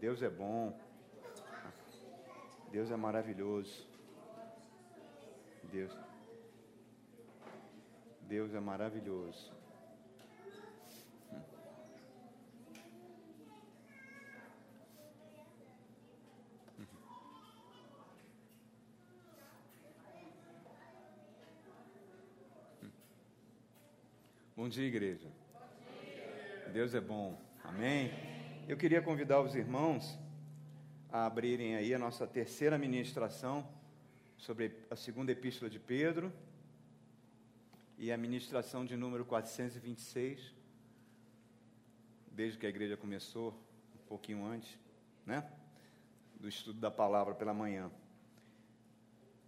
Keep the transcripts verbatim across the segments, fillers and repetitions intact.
Deus é bom. Deus é maravilhoso. Deus. Deus é maravilhoso. Bom dia, igreja. Bom dia. Deus é bom. Amém? Amém? Eu queria convidar os irmãos a abrirem aí a nossa terceira ministração sobre a segunda epístola de Pedro e a ministração de número quatrocentos e vinte e seis, desde que a igreja começou, um pouquinho antes, né? Do estudo da palavra pela manhã.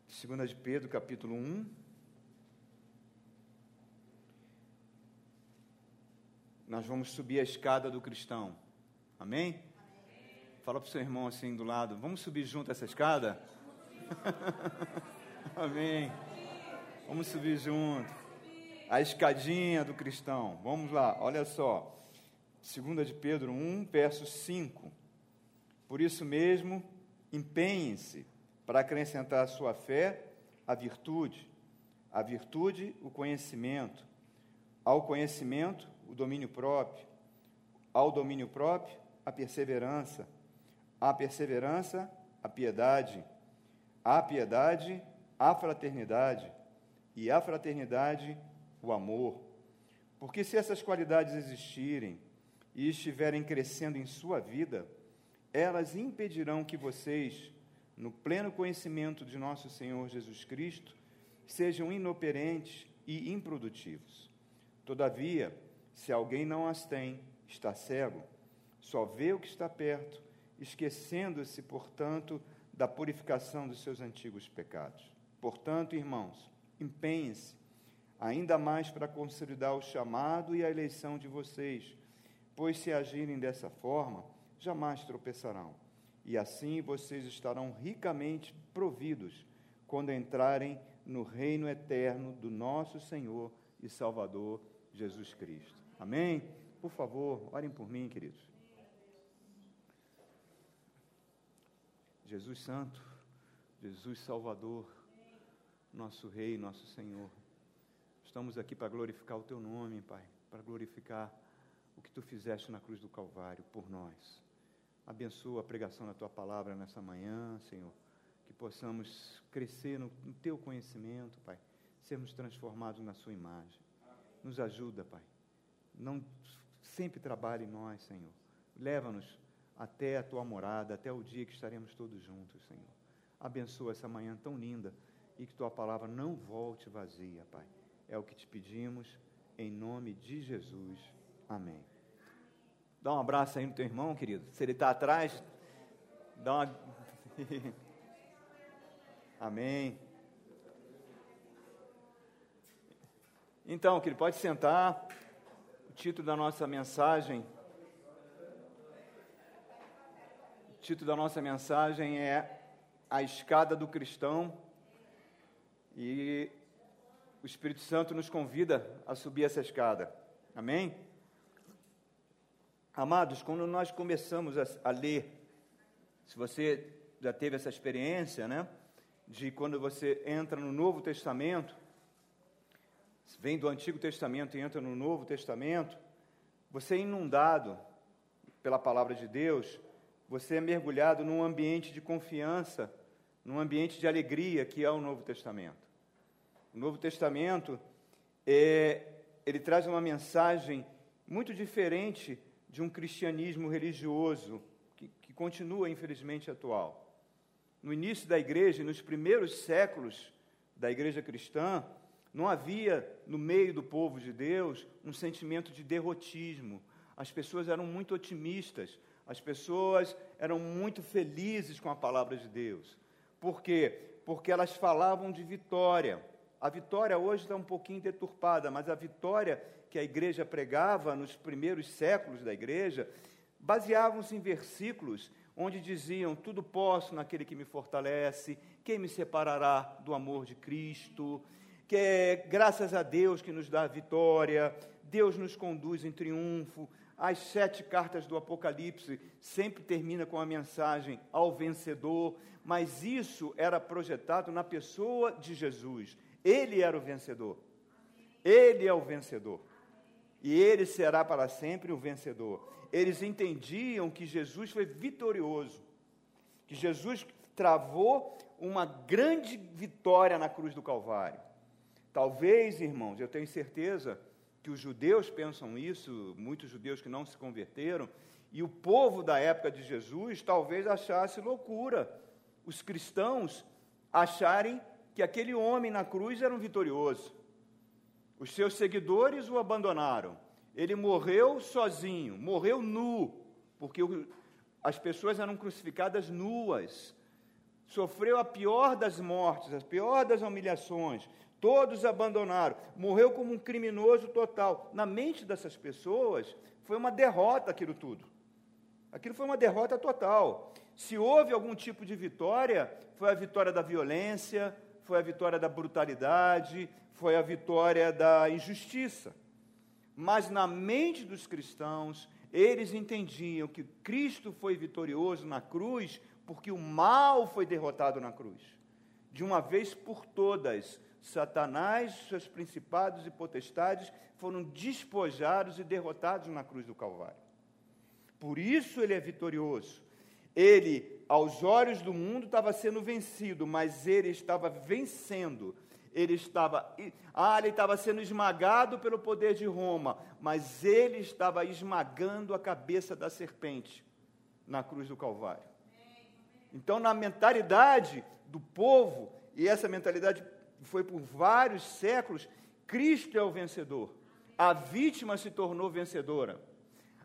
Segunda de Pedro, capítulo um. Nós vamos subir a escada do cristão. Amém? Amém. Fala para o seu irmão assim do lado. Vamos subir junto essa escada? Amém. Vamos subir junto. A escadinha do cristão. Vamos lá, olha só. Segunda de Pedro um, verso cinco. Por isso mesmo, empenhem-se para acrescentar à sua fé a virtude. A virtude, o conhecimento. Ao conhecimento, o domínio próprio, ao domínio próprio, a perseverança, à perseverança, a piedade, à piedade, a fraternidade, e à fraternidade, o amor. Porque se essas qualidades existirem e estiverem crescendo em sua vida, elas impedirão que vocês, no pleno conhecimento de nosso Senhor Jesus Cristo, sejam inoperentes e improdutivos. Todavia, se alguém não as tem, está cego, só vê o que está perto, esquecendo-se, portanto, da purificação dos seus antigos pecados. Portanto, irmãos, empenhem-se ainda mais para consolidar o chamado e a eleição de vocês, pois se agirem dessa forma, jamais tropeçarão. E assim vocês estarão ricamente providos quando entrarem no reino eterno do nosso Senhor e Salvador Jesus Cristo. Amém? Por favor, orem por mim, queridos. Jesus Santo, Jesus Salvador, nosso Rei, nosso Senhor, estamos aqui para glorificar o Teu nome, Pai, para glorificar o que Tu fizeste na cruz do Calvário por nós. Abençoa a pregação da Tua palavra nessa manhã, Senhor, que possamos crescer no, no Teu conhecimento, Pai, sermos transformados na Sua imagem. Nos ajuda, Pai. Não sempre trabalhe em nós, Senhor. Leva-nos até a Tua morada, até o dia que estaremos todos juntos, Senhor. Abençoa essa manhã tão linda e que Tua palavra não volte vazia, Pai. É o que te pedimos, em nome de Jesus. Amém. Dá um abraço aí no teu irmão, querido. Se ele está atrás, dá uma... Amém. Então, querido, pode sentar. O título da nossa mensagem, o título da nossa mensagem é A Escada do Cristão, e o Espírito Santo nos convida a subir essa escada. Amém? Amados, quando nós começamos a, a ler, se você já teve essa experiência, né, de quando você entra no Novo Testamento, vem do Antigo Testamento e entra no Novo Testamento, você é inundado pela palavra de Deus, você é mergulhado num ambiente de confiança, num ambiente de alegria que é o Novo Testamento. O Novo Testamento, é, ele traz uma mensagem muito diferente de um cristianismo religioso, que, que continua, infelizmente, atual. No início da igreja, nos primeiros séculos da igreja cristã, não havia, no meio do povo de Deus, um sentimento de derrotismo. As pessoas eram muito otimistas, as pessoas eram muito felizes com a palavra de Deus. Por quê? Porque elas falavam de vitória. A vitória hoje está um pouquinho deturpada, mas a vitória que a igreja pregava nos primeiros séculos da igreja, baseavam-se em versículos onde diziam, tudo posso naquele que me fortalece, quem me separará do amor de Cristo... que é graças a Deus que nos dá a vitória, Deus nos conduz em triunfo, As sete cartas do Apocalipse sempre termina com a mensagem ao vencedor, mas isso era projetado na pessoa de Jesus. Ele era o vencedor. Ele é o vencedor. E ele será para sempre o vencedor. Eles entendiam que Jesus foi vitorioso, que Jesus travou uma grande vitória na cruz do Calvário. Talvez, irmãos, eu tenho certeza que os judeus pensam isso, muitos judeus que não se converteram, e o povo da época de Jesus talvez achasse loucura os cristãos acharem que aquele homem na cruz era um vitorioso. Os seus seguidores o abandonaram. Ele morreu sozinho, morreu nu, porque as pessoas eram crucificadas nuas. Sofreu a pior das mortes, a pior das humilhações. Todos abandonaram. Morreu como um criminoso total. Na mente dessas pessoas, foi uma derrota aquilo tudo. Aquilo foi uma derrota total. Se houve algum tipo de vitória, foi a vitória da violência, foi a vitória da brutalidade, foi a vitória da injustiça. Mas na mente dos cristãos, eles entendiam que Cristo foi vitorioso na cruz, porque o mal foi derrotado na cruz. De uma vez por todas, Satanás, seus principados e potestades foram despojados e derrotados na cruz do Calvário. Por isso ele é vitorioso. Ele, aos olhos do mundo, estava sendo vencido, mas ele estava vencendo. Ele estava, ah, ele estava sendo esmagado pelo poder de Roma, mas ele estava esmagando a cabeça da serpente na cruz do Calvário. Então, na mentalidade do povo, e essa mentalidade foi por vários séculos, Cristo é o vencedor. A vítima se tornou vencedora.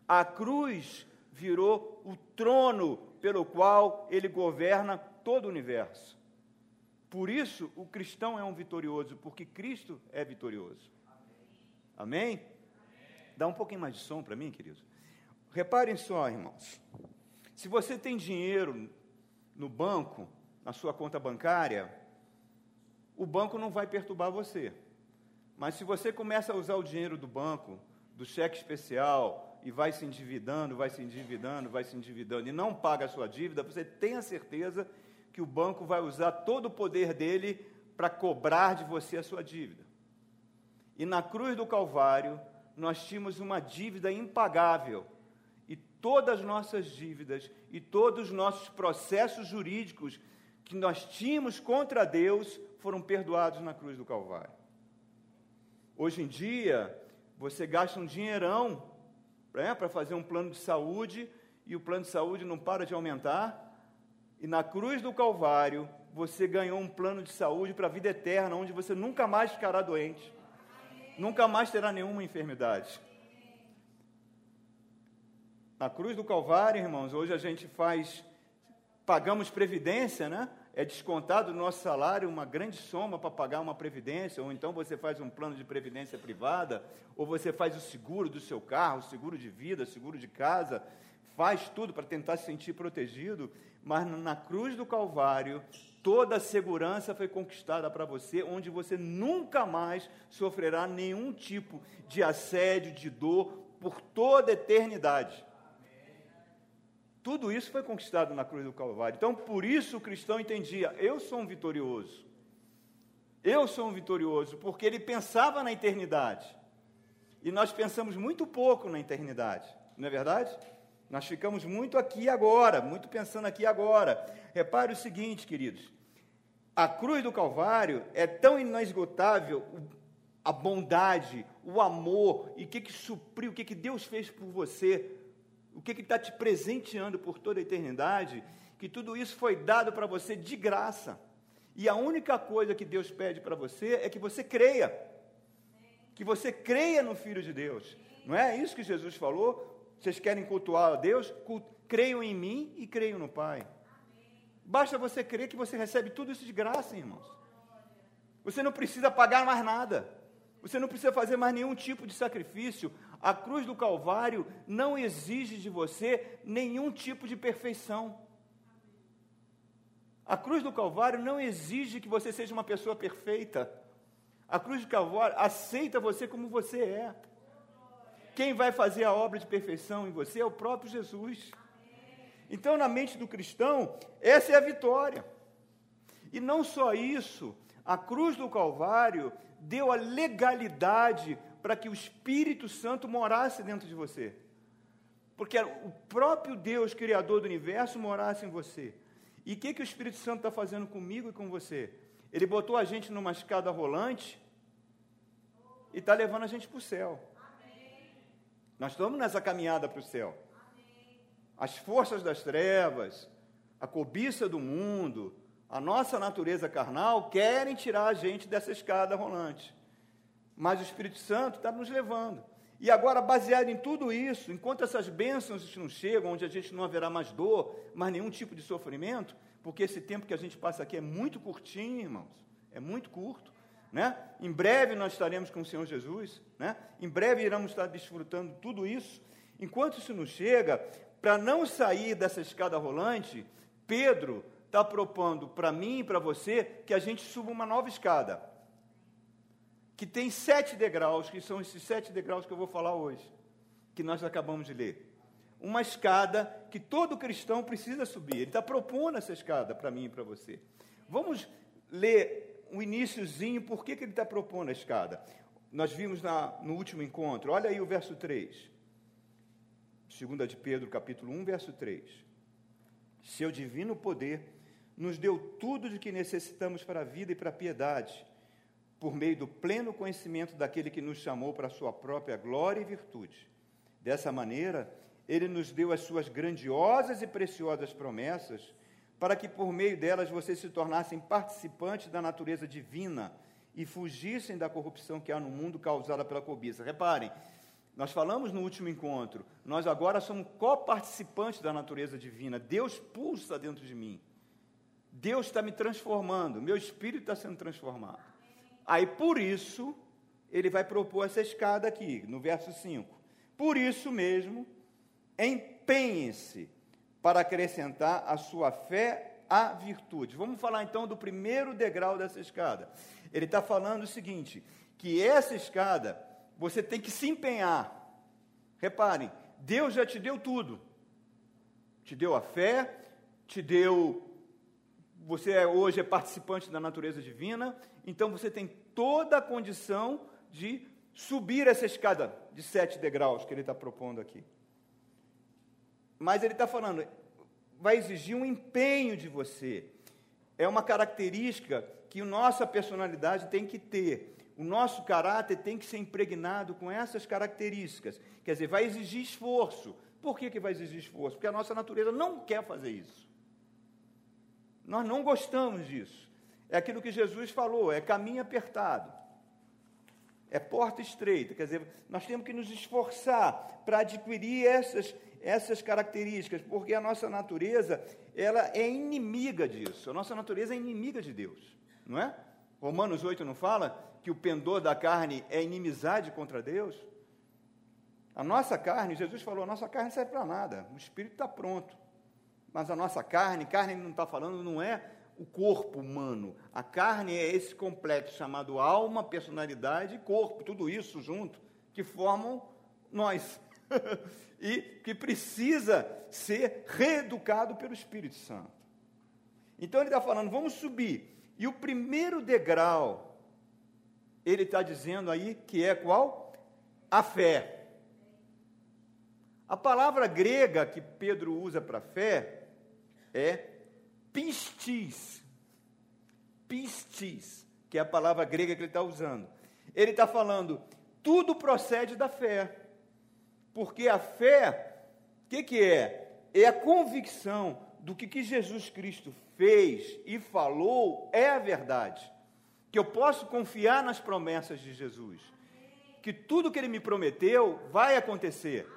A cruz virou o trono pelo qual ele governa todo o universo. Por isso, o cristão é um vitorioso, porque Cristo é vitorioso. Amém? Amém? Dá um pouquinho mais de som para mim, querido. Reparem só, irmãos. Se você tem dinheiro no banco, na sua conta bancária, o banco não vai perturbar você. Mas se você começa a usar o dinheiro do banco, do cheque especial, e vai se endividando, vai se endividando, vai se endividando, e não paga a sua dívida, você tem a certeza que o banco vai usar todo o poder dele para cobrar de você a sua dívida. E na cruz do Calvário, nós tínhamos uma dívida impagável, e todas as nossas dívidas e todos os nossos processos jurídicos que nós tínhamos contra Deus foram perdoados na cruz do Calvário. Hoje em dia, você gasta um dinheirão, né, para fazer um plano de saúde, e o plano de saúde não para de aumentar. E na cruz do Calvário, você ganhou um plano de saúde para a vida eterna, onde você nunca mais ficará doente, nunca mais terá nenhuma enfermidade. Na cruz do Calvário, irmãos, hoje a gente faz, pagamos previdência, né? É descontado do nosso salário uma grande soma para pagar uma previdência, ou então você faz um plano de previdência privada, ou você faz o seguro do seu carro, seguro de vida, seguro de casa, faz tudo para tentar se sentir protegido, mas na cruz do Calvário, toda a segurança foi conquistada para você, onde você nunca mais sofrerá nenhum tipo de assédio, de dor, por toda a eternidade. Tudo isso foi conquistado na cruz do Calvário. Então, por isso o cristão entendia, eu sou um vitorioso, eu sou um vitorioso, porque ele pensava na eternidade, e nós pensamos muito pouco na eternidade, não é verdade? Nós ficamos muito aqui agora, muito pensando aqui agora. Repare o seguinte, queridos, a cruz do Calvário é tão inesgotável a bondade, o amor, e o que, que supriu, o que, que Deus fez por você, o que está te presenteando por toda a eternidade, que tudo isso foi dado para você de graça. E a única coisa que Deus pede para você é que você creia, que você creia no Filho de Deus. Não é isso que Jesus falou? Vocês querem cultuar a Deus? Creiam em mim e creiam no Pai. Basta você crer que você recebe tudo isso de graça, irmãos. Você não precisa pagar mais nada. Você não precisa fazer mais nenhum tipo de sacrifício. A cruz do Calvário não exige de você nenhum tipo de perfeição. A cruz do Calvário não exige que você seja uma pessoa perfeita. A cruz do Calvário aceita você como você é. Quem vai fazer a obra de perfeição em você é o próprio Jesus. Então, na mente do cristão, essa é a vitória. E não só isso, a cruz do Calvário deu a legalidade para que o Espírito Santo morasse dentro de você. Porque o próprio Deus, Criador do Universo, morasse em você. E o que, que o Espírito Santo está fazendo comigo e com você? Ele botou a gente numa escada rolante e está levando a gente para o céu. Amém. Nós estamos nessa caminhada para o céu. Amém. As forças das trevas, a cobiça do mundo, a nossa natureza carnal querem tirar a gente dessa escada rolante. Mas o Espírito Santo está nos levando. E agora, baseado em tudo isso, enquanto essas bênçãos não chegam, onde a gente não haverá mais dor, mais nenhum tipo de sofrimento, porque esse tempo que a gente passa aqui é muito curtinho, irmãos, é muito curto, né? Em breve nós estaremos com o Senhor Jesus, né? Em breve iremos estar desfrutando tudo isso. Enquanto isso não chega, para não sair dessa escada rolante, Pedro está propondo para mim e para você que a gente suba uma nova escada, que tem sete degraus, que são esses sete degraus que eu vou falar hoje, que nós acabamos de ler. Uma escada que todo cristão precisa subir. Ele está propondo essa escada para mim e para você. Vamos ler o iniciozinho, por que, que ele está propondo a escada. Nós vimos na, no último encontro, olha aí o verso três. segunda de Pedro, capítulo um, verso três. Seu divino poder nos deu tudo de que necessitamos para a vida e para a piedade, por meio do pleno conhecimento daquele que nos chamou para a sua própria glória e virtude. Dessa maneira, ele nos deu as suas grandiosas e preciosas promessas, para que por meio delas vocês se tornassem participantes da natureza divina e fugissem da corrupção que há no mundo causada pela cobiça. Reparem, nós falamos no último encontro, nós agora somos coparticipantes da natureza divina. Deus pulsa dentro de mim. Deus está me transformando, meu espírito está sendo transformado. Aí, por isso, ele vai propor essa escada aqui, no verso cinco. Por isso mesmo, empenhem-se para acrescentar a sua fé à virtude. Vamos falar, então, do primeiro degrau dessa escada. Ele está falando o seguinte, que essa escada, você tem que se empenhar. Reparem, Deus já te deu tudo. Te deu a fé, te deu... Você hoje é participante da natureza divina, então você tem toda a condição de subir essa escada de sete degraus que ele está propondo aqui. Mas ele está falando, vai exigir um empenho de você. É uma característica que a nossa personalidade tem que ter. O nosso caráter tem que ser impregnado com essas características. Quer dizer, vai exigir esforço. Por que que vai exigir esforço? Porque a nossa natureza não quer fazer isso. Nós não gostamos disso. É aquilo que Jesus falou, é caminho apertado, é porta estreita. Quer dizer, nós temos que nos esforçar para adquirir essas, essas características, porque a nossa natureza, ela é inimiga disso. A nossa natureza é inimiga de Deus, não é? Romanos oito não fala que o pendor da carne é inimizade contra Deus? A nossa carne, Jesus falou, a nossa carne não serve para nada, o espírito está pronto. Mas a nossa carne, carne não está falando, não é o corpo humano. A carne é esse complexo chamado alma, personalidade e corpo, tudo isso junto, que formam nós. E que precisa ser reeducado pelo Espírito Santo. Então ele está falando, vamos subir. E o primeiro degrau, ele está dizendo aí que é qual? A fé. A palavra grega que Pedro usa para fé é pistis, pistis, que é a palavra grega que ele está usando. Ele está falando, tudo procede da fé, porque a fé, o que, que é? É a convicção do que, que Jesus Cristo fez e falou é a verdade, que eu posso confiar nas promessas de Jesus, que tudo que ele me prometeu vai acontecer.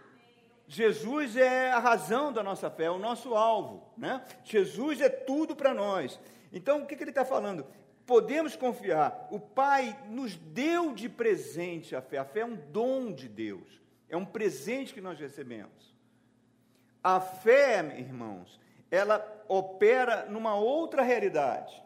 Jesus é a razão da nossa fé, é o nosso alvo, né? Jesus é tudo para nós. Então, o que, que ele está falando? Podemos confiar, o Pai nos deu de presente a fé, a fé é um dom de Deus, é um presente que nós recebemos. A fé, irmãos, ela opera numa outra realidade.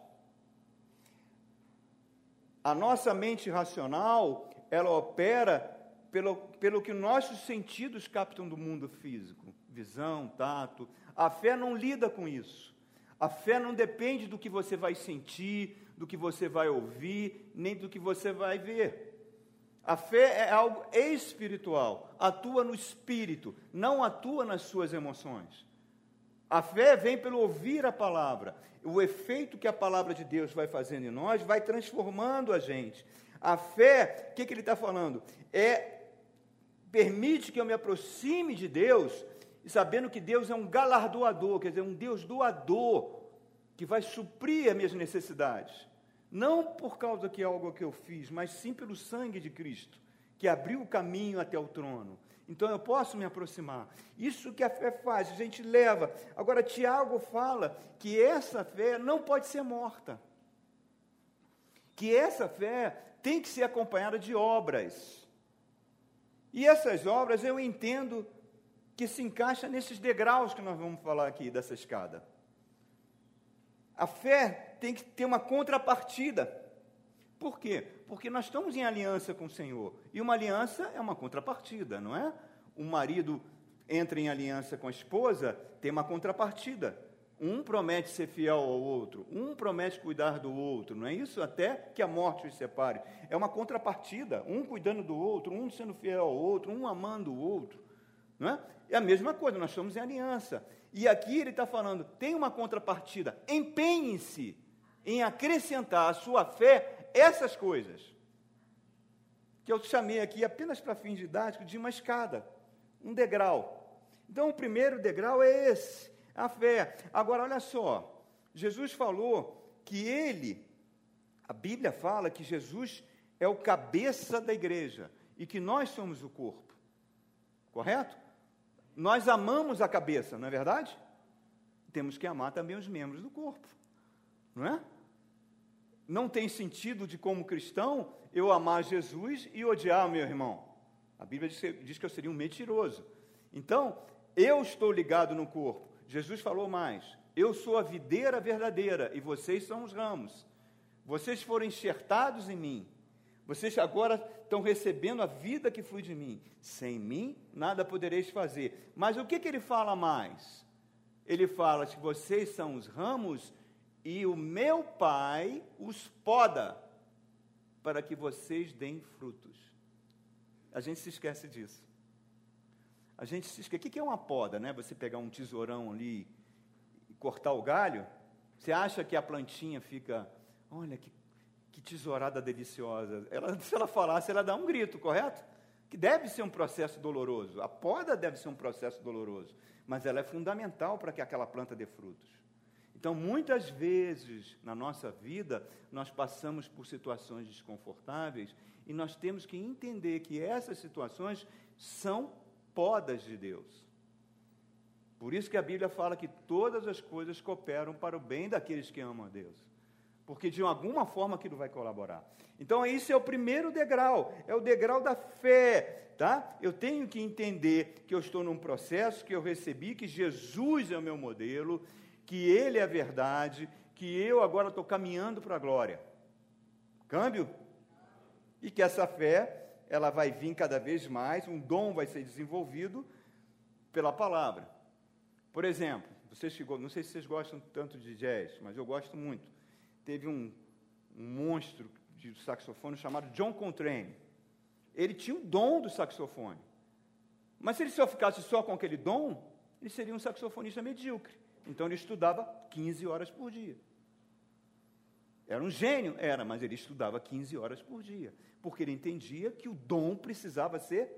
A nossa mente racional, ela opera pelo, pelo que nossos sentidos captam do mundo físico, visão, tato. A fé não lida com isso. A fé não depende do que você vai sentir, do que você vai ouvir, nem do que você vai ver. A fé é algo espiritual, atua no espírito, não atua nas suas emoções. A fé vem pelo ouvir a palavra. O efeito que a palavra de Deus vai fazendo em nós vai transformando a gente. A fé, o que, que ele está falando? É, permite que eu me aproxime de Deus, sabendo que Deus é um galardoador, quer dizer, um Deus doador, que vai suprir as minhas necessidades. Não por causa de algo que eu fiz, mas sim pelo sangue de Cristo, que abriu o caminho até o trono. Então, eu posso me aproximar. Isso que a fé faz, a gente leva. Agora, Tiago fala que essa fé não pode ser morta. Que essa fé tem que ser acompanhada de obras. E essas obras, eu entendo que se encaixa nesses degraus que nós vamos falar aqui, dessa escada. A fé tem que ter uma contrapartida. Por quê? Porque nós estamos em aliança com o Senhor. E uma aliança é uma contrapartida, não é? O marido entra em aliança com a esposa, tem uma contrapartida. Um promete ser fiel ao outro, um promete cuidar do outro, não é isso? Até que a morte os separe. É uma contrapartida, um cuidando do outro, um sendo fiel ao outro, um amando o outro, não é? É a mesma coisa, nós estamos em aliança. E aqui ele está falando, tem uma contrapartida, empenhe-se em acrescentar à sua fé essas coisas, que eu chamei aqui apenas para fins didáticos de uma escada, um degrau. Então, o primeiro degrau é esse, a fé. Agora, olha só, Jesus falou que ele, a Bíblia fala que Jesus é o cabeça da igreja e que nós somos o corpo, correto? Nós amamos a cabeça, não é verdade? Temos que amar também os membros do corpo, não é? Não tem sentido de, como cristão, eu amar Jesus e odiar o meu irmão. A Bíblia diz que eu seria um mentiroso. Então, eu estou ligado no corpo. Jesus falou mais, eu sou a videira verdadeira e vocês são os ramos. Vocês foram enxertados em mim. Vocês agora estão recebendo a vida que flui de mim. Sem mim, nada podereis fazer. Mas o que, que ele fala mais? Ele fala que vocês são os ramos e o meu Pai os poda para que vocês deem frutos. A gente se esquece disso. A gente se esquece. O que é uma poda, né? Você pegar um tesourão ali e cortar o galho, você acha que a plantinha fica, olha que, que tesourada deliciosa. Ela, se ela falasse, ela dá um grito, correto? Que deve ser um processo doloroso. A poda deve ser um processo doloroso, mas ela é fundamental para que aquela planta dê frutos. Então, muitas vezes, na nossa vida, nós passamos por situações desconfortáveis e nós temos que entender que essas situações são podas de Deus. Por isso que a Bíblia fala que todas as coisas cooperam para o bem daqueles que amam a Deus, porque de alguma forma aquilo vai colaborar. Então, esse é o primeiro degrau, é o degrau da fé, tá? Eu tenho que entender que eu estou num processo, que eu recebi, que Jesus é o meu modelo, que Ele é a verdade, que eu agora estou caminhando para a glória. Câmbio? E que essa fé, ela vai vir cada vez mais, um dom vai ser desenvolvido pela palavra. Por exemplo, vocês, não sei se vocês gostam tanto de jazz, mas eu gosto muito. Teve um, um monstro de saxofone chamado John Coltrane. Ele tinha um dom do saxofone. Mas se ele só ficasse só com aquele dom, ele seria um saxofonista medíocre. Então, ele estudava quinze horas por dia. Era um gênio, era, mas ele estudava quinze horas por dia, porque ele entendia que o dom precisava ser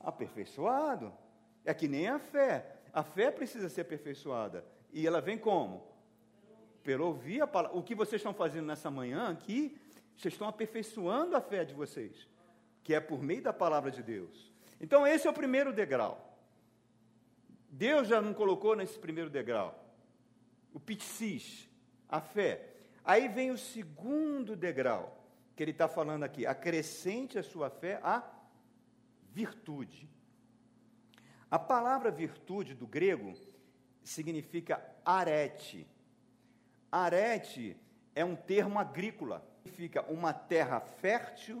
aperfeiçoado. É que nem a fé. A fé precisa ser aperfeiçoada. E ela vem como? Pelo ouvir a palavra. O que vocês estão fazendo nessa manhã aqui, vocês estão aperfeiçoando a fé de vocês, que é por meio da palavra de Deus. Então, esse é o primeiro degrau. Deus já não colocou nesse primeiro degrau, o pitsis, a fé. Aí vem o segundo degrau, que ele está falando aqui, acrescente a sua fé à virtude. A palavra virtude do grego significa arete. Arete é um termo agrícola, significa uma terra fértil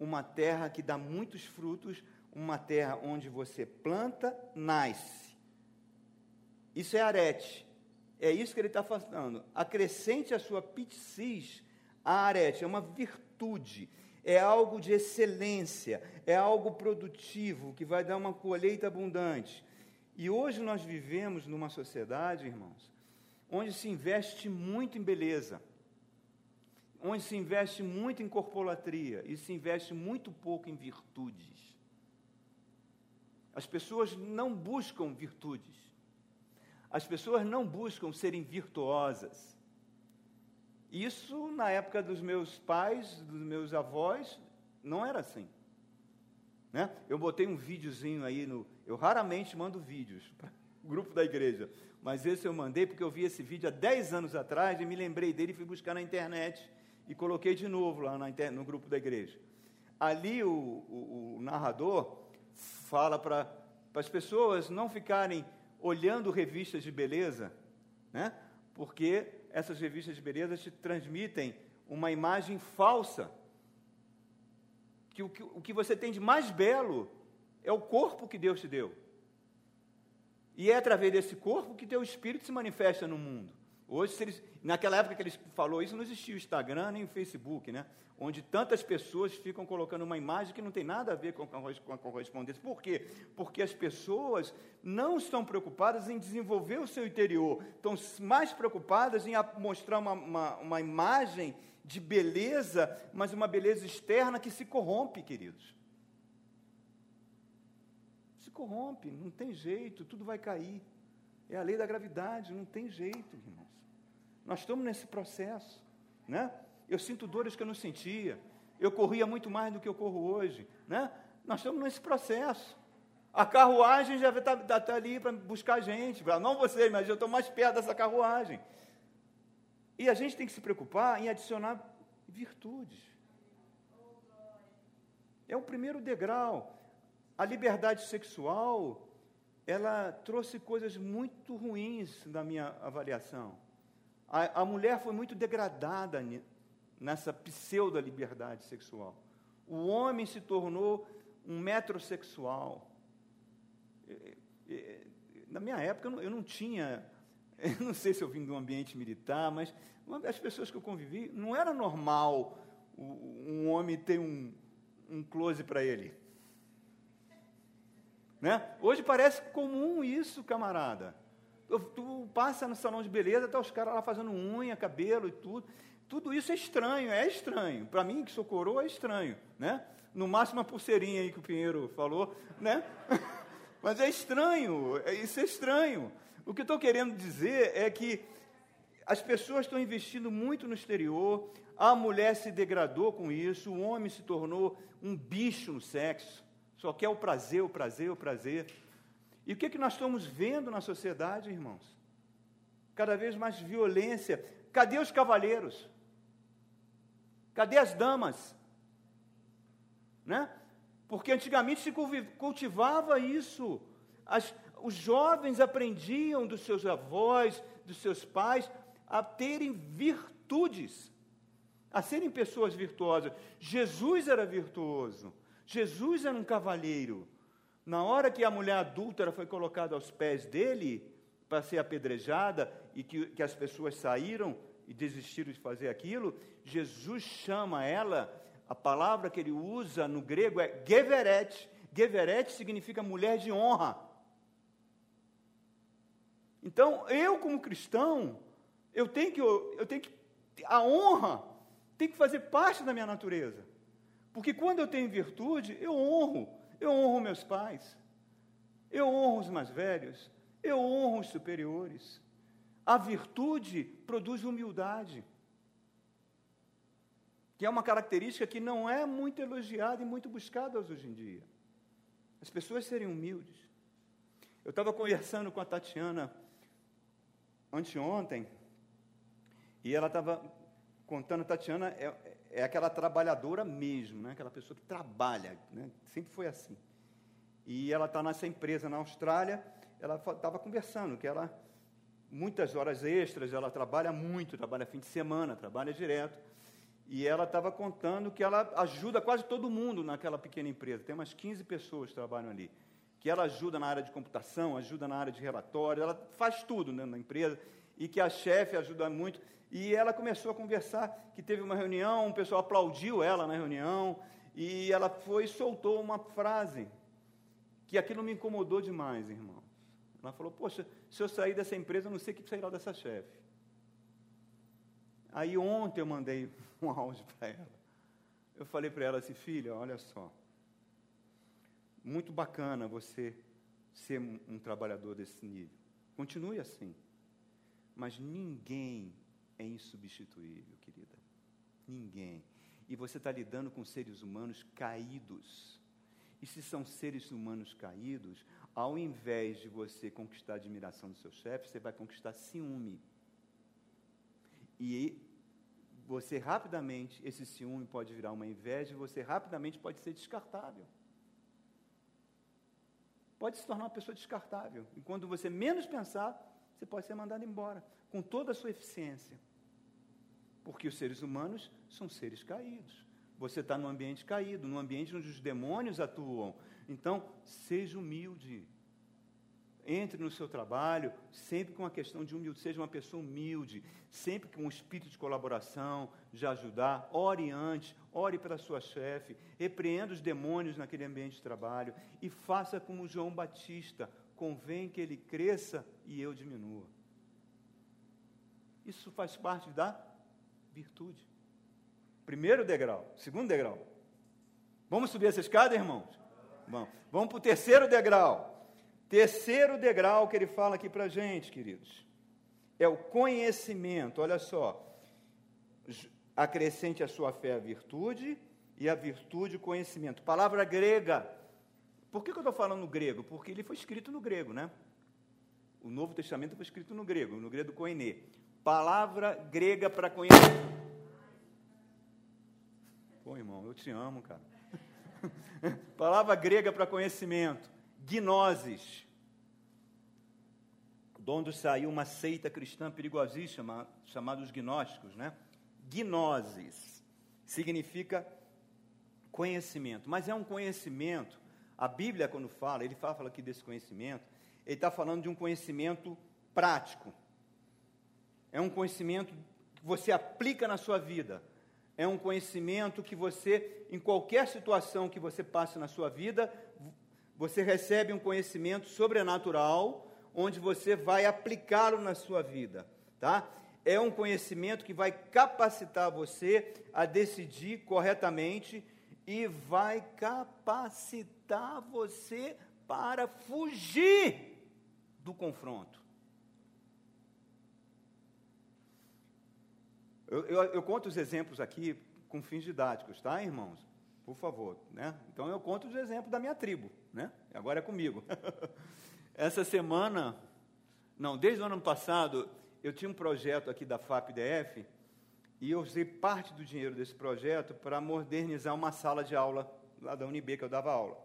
uma terra que dá muitos frutos, uma terra onde você planta, nasce. Isso é arete. É isso que ele está falando. Acrescente a sua pitsis a arete. É uma virtude, é algo de excelência, é algo produtivo, que vai dar uma colheita abundante. E hoje nós vivemos numa sociedade, irmãos, onde se investe muito em beleza, onde se investe muito em corpolatria e se investe muito pouco em virtudes. As pessoas não buscam virtudes. As pessoas não buscam serem virtuosas. Isso, na época dos meus pais, dos meus avós, não era assim. Né? Eu botei um videozinho aí, no, eu raramente mando vídeos para o grupo da igreja, mas esse eu mandei porque eu vi esse vídeo há dez anos atrás e me lembrei dele e fui buscar na internet e coloquei de novo lá na inter, no grupo da igreja. Ali o, o, o narrador fala para as pessoas não ficarem olhando revistas de beleza, né? Porque essas revistas de beleza te transmitem uma imagem falsa, que o, que o que você tem de mais belo é o corpo que Deus te deu, e é através desse corpo que teu espírito se manifesta no mundo. Hoje, se eles, naquela época que eles falou isso, não existia o Instagram nem o Facebook, né? Onde tantas pessoas ficam colocando uma imagem que não tem nada a ver com a correspondência. Por quê? Porque as pessoas não estão preocupadas em desenvolver o seu interior, estão mais preocupadas em mostrar uma, uma, uma imagem de beleza, mas uma beleza externa que se corrompe, queridos. Se corrompe, não tem jeito, tudo vai cair. É a lei da gravidade, não tem jeito, irmãos. Nós estamos nesse processo, né? Eu sinto dores que eu não sentia, eu corria muito mais do que eu corro hoje, né? Nós estamos nesse processo. A carruagem já está tá, tá ali para buscar a gente, pra, não vocês, mas eu estou mais perto dessa carruagem. E a gente tem que se preocupar em adicionar virtudes. É o primeiro degrau. A liberdade sexual, ela trouxe coisas muito ruins na minha avaliação. A, a mulher foi muito degradada nessa pseudo-liberdade sexual. O homem se tornou um metrosexual. Na minha época, eu não, eu não tinha... Eu não sei se eu vim de um ambiente militar, mas as pessoas que eu convivi, não era normal um homem ter um, um close para ele. Né? Hoje parece comum isso, camarada. Tu, tu passa no salão de beleza, tá os caras lá fazendo unha, cabelo e tudo. Tudo isso é estranho, é estranho. Para mim, que sou coroa, é estranho. Né? No máximo, uma pulseirinha aí que o Pinheiro falou. Né? Mas é estranho, é, isso é estranho. O que eu estou querendo dizer é que as pessoas estão investindo muito no exterior, a mulher se degradou com isso, o homem se tornou um bicho no sexo, só quer o prazer, o prazer, o prazer. E o que é que nós estamos vendo na sociedade, irmãos? Cada vez mais violência. Cadê os cavalheiros? Cadê as damas? Né? Porque antigamente se cultivava isso. As, os jovens aprendiam dos seus avós, dos seus pais, a terem virtudes, a serem pessoas virtuosas. Jesus era virtuoso, Jesus era um cavalheiro. Na hora que a mulher adúltera foi colocada aos pés dele, para ser apedrejada, e que, que as pessoas saíram e desistiram de fazer aquilo, Jesus chama ela, a palavra que ele usa no grego é geverete. Geverete significa mulher de honra. Então, eu como cristão, eu tenho que, eu tenho que a honra tem que fazer parte da minha natureza. Porque quando eu tenho virtude, eu honro. Eu honro meus pais. Eu honro os mais velhos. Eu honro os superiores. A virtude produz humildade, que é uma característica que não é muito elogiada e muito buscada hoje em dia. As pessoas serem humildes. Eu estava conversando com a Tatiana anteontem, e ela estava contando, Tatiana é, é aquela trabalhadora mesmo, né? Aquela pessoa que trabalha, né? Sempre foi assim. E ela está nessa empresa na Austrália, ela estava conversando que ela, muitas horas extras, ela trabalha muito, trabalha fim de semana, trabalha direto, E ela estava contando que ela ajuda quase todo mundo naquela pequena empresa. Tem umas quinze pessoas que trabalham ali. Que ela ajuda na área de computação, ajuda na área de relatório, ela faz tudo, né, na empresa, e que a chefe ajuda muito. E ela começou a conversar, que teve uma reunião, o pessoal aplaudiu ela na reunião, e ela foi e soltou uma frase, que aquilo me incomodou demais, irmão. Ela falou, poxa, se eu sair dessa empresa, eu não sei o que sairá dessa chefe. Aí ontem eu mandei um áudio para ela. Eu falei para ela assim, filha, olha só, muito bacana você ser um trabalhador desse nível. Continue assim. Mas ninguém é insubstituível, querida. Ninguém. E você está lidando com seres humanos caídos. E se são seres humanos caídos, ao invés de você conquistar a admiração do seu chefe, você vai conquistar ciúme. E você rapidamente, esse ciúme pode virar uma inveja, e você rapidamente pode ser descartável. Pode se tornar uma pessoa descartável. E quando você menos pensar, você pode ser mandado embora, com toda a sua eficiência. Porque os seres humanos são seres caídos. Você está num ambiente caído, num ambiente onde os demônios atuam. Então, seja humilde. Entre no seu trabalho sempre com a questão de humilde, seja uma pessoa humilde, sempre com um espírito de colaboração, de ajudar, ore antes, ore pela sua chefe, repreenda os demônios naquele ambiente de trabalho e faça como João Batista, convém que ele cresça e eu diminua. Isso faz parte da virtude. Primeiro degrau, segundo degrau. Vamos subir essa escada, irmãos? Vamos, Vamos para o terceiro degrau. Terceiro degrau que ele fala aqui para a gente, queridos, é o conhecimento. Olha só, acrescente a sua fé a virtude e a virtude o conhecimento. Palavra grega. Por que, que eu estou falando no grego? Porque ele foi escrito no grego, né? O Novo Testamento foi escrito no grego, no grego koiné. Palavra grega para conhecimento. Pô, irmão, eu te amo, cara. Palavra grega para conhecimento. Gnosis, de onde saiu uma seita cristã perigosíssima, chamada os gnósticos, né? Gnosis significa conhecimento, mas é um conhecimento, a Bíblia quando fala, ele fala, fala aqui desse conhecimento, ele está falando de um conhecimento prático, é um conhecimento que você aplica na sua vida, é um conhecimento que você, em qualquer situação que você passe na sua vida, você recebe um conhecimento sobrenatural, onde você vai aplicá-lo na sua vida, tá? É um conhecimento que vai capacitar você a decidir corretamente e vai capacitar você para fugir do confronto. Eu, eu, eu conto os exemplos aqui com fins didáticos, tá, irmãos? Por favor, né? Então eu conto os exemplos da minha tribo, né? Agora é comigo. Essa semana, não, desde o ano passado, eu tinha um projeto aqui da F A P D F e eu usei parte do dinheiro desse projeto para modernizar uma sala de aula lá da U N B que eu dava aula.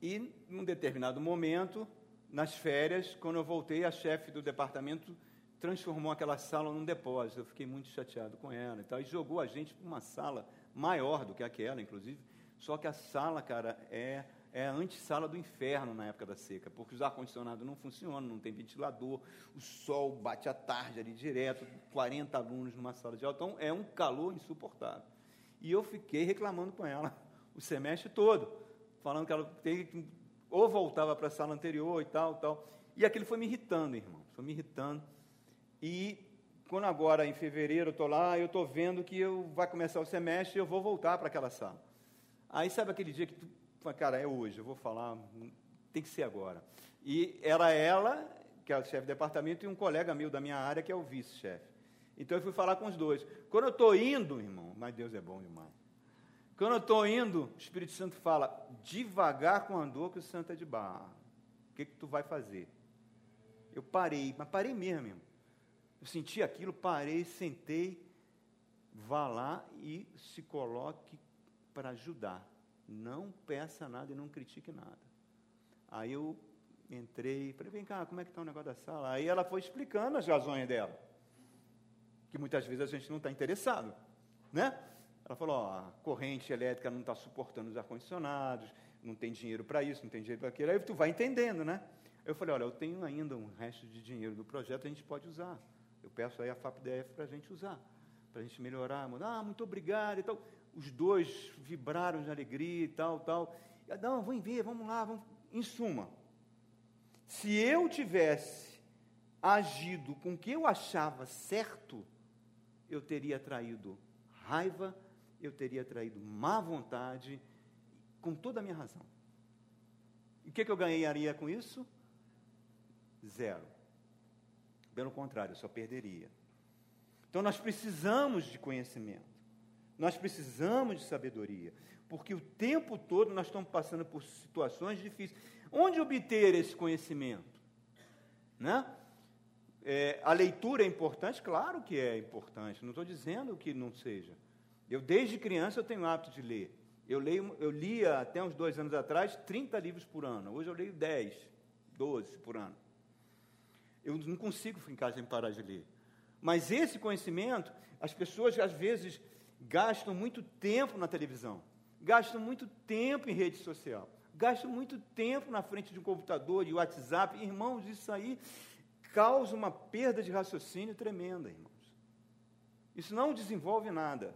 E, num determinado momento, nas férias, quando eu voltei, a chefe do departamento transformou aquela sala num depósito. Eu fiquei muito chateado com ela e tal, e jogou a gente para uma sala maior do que aquela, inclusive, só que a sala, cara, é, é a antessala do inferno na época da seca, porque os ar-condicionados não funcionam, não tem ventilador, o sol bate à tarde ali direto, quarenta alunos numa sala de aula, então é um calor insuportável. E eu fiquei reclamando com ela o semestre todo, falando que ela tem que, ou voltava para a sala anterior e tal, tal, e aquilo foi me irritando, irmão, foi me irritando, e... Quando agora, em fevereiro, eu estou lá, eu estou vendo que eu, vai começar o semestre e eu vou voltar para aquela sala. Aí, sabe aquele dia que tu fala, cara, é hoje, eu vou falar, tem que ser agora. E era ela, que é o chefe do departamento, e um colega meu da minha área, que é o vice-chefe. Então, eu fui falar com os dois. Quando eu estou indo, irmão, mas Deus é bom demais. Quando eu estou indo, o Espírito Santo fala, devagar com a dor que o santo é de barro. O que, que tu vai fazer? Eu parei, mas parei mesmo, irmão. Eu senti aquilo, parei, sentei, vá lá e se coloque para ajudar. Não peça nada e não critique nada. Aí eu entrei, falei, vem cá, como é que está o negócio da sala? Aí ela foi explicando as razões dela, que muitas vezes a gente não está interessado. né? Ela falou, ó, a corrente elétrica não está suportando os ar-condicionados, não tem dinheiro para isso, não tem dinheiro para aquilo. Aí tu vai entendendo, né? Eu falei, olha, eu tenho ainda um resto de dinheiro do projeto, a gente pode usar. Eu peço aí a F A P D F para a gente usar, para a gente melhorar. Ah, muito obrigado e tal. Os dois vibraram de alegria e tal, tal. Não, vamos ver, vamos lá, vamos... Em suma, se eu tivesse agido com o que eu achava certo, eu teria traído raiva, eu teria traído má vontade, com toda a minha razão. E o que, que eu ganharia com isso? Zero. Pelo contrário, eu só perderia. Então, nós precisamos de conhecimento. Nós precisamos de sabedoria, porque o tempo todo nós estamos passando por situações difíceis. Onde obter esse conhecimento? Né? É, a leitura é importante? Claro que é importante, não estou dizendo que não seja. Eu, desde criança, eu tenho o hábito de ler. Eu, leio, eu lia, até uns dois anos atrás, trinta livros por ano. Hoje eu leio dez, doze por ano. Eu não consigo ficar sem parar de ler. Mas esse conhecimento, as pessoas, às vezes... gastam muito tempo na televisão, gastam muito tempo em rede social, gastam muito tempo na frente de um computador, de WhatsApp. Irmãos, isso aí causa uma perda de raciocínio tremenda, irmãos. Isso não desenvolve nada.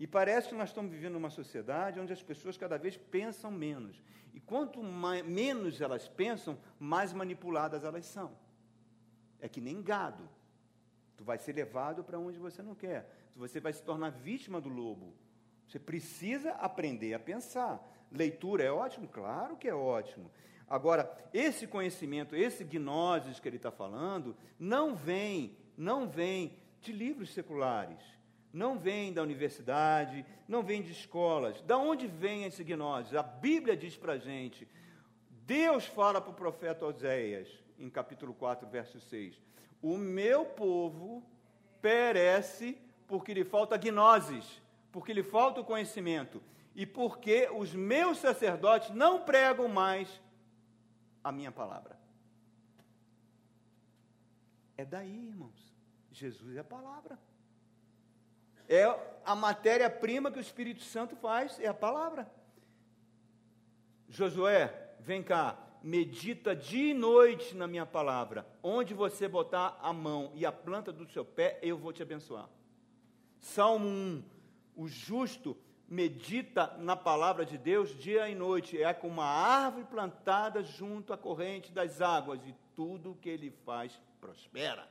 E parece que nós estamos vivendo uma sociedade onde as pessoas cada vez pensam menos. E quanto mais, menos elas pensam, mais manipuladas elas são. É que nem gado. Tu vai ser levado para onde você não quer. Você vai se tornar vítima do lobo. Você precisa aprender a pensar. Leitura é ótimo? Claro que é ótimo. Agora, esse conhecimento, esse gnosis que ele está falando, não vem, não vem de livros seculares, não vem da universidade, não vem de escolas. Da onde vem esse gnosis? A Bíblia diz para a gente. Deus fala para o profeta Oséias, em capítulo quatro, verso seis, o meu povo perece... porque lhe falta gnosis, porque lhe falta o conhecimento, e porque os meus sacerdotes não pregam mais a minha palavra. É daí, irmãos, Jesus é a palavra. É a matéria-prima que o Espírito Santo faz, é a palavra. Josué, vem cá, medita dia e noite na minha palavra. Onde você botar a mão e a planta do seu pé, eu vou te abençoar. Salmo um, o justo medita na palavra de Deus dia e noite, é como uma árvore plantada junto à corrente das águas, e tudo que ele faz prospera.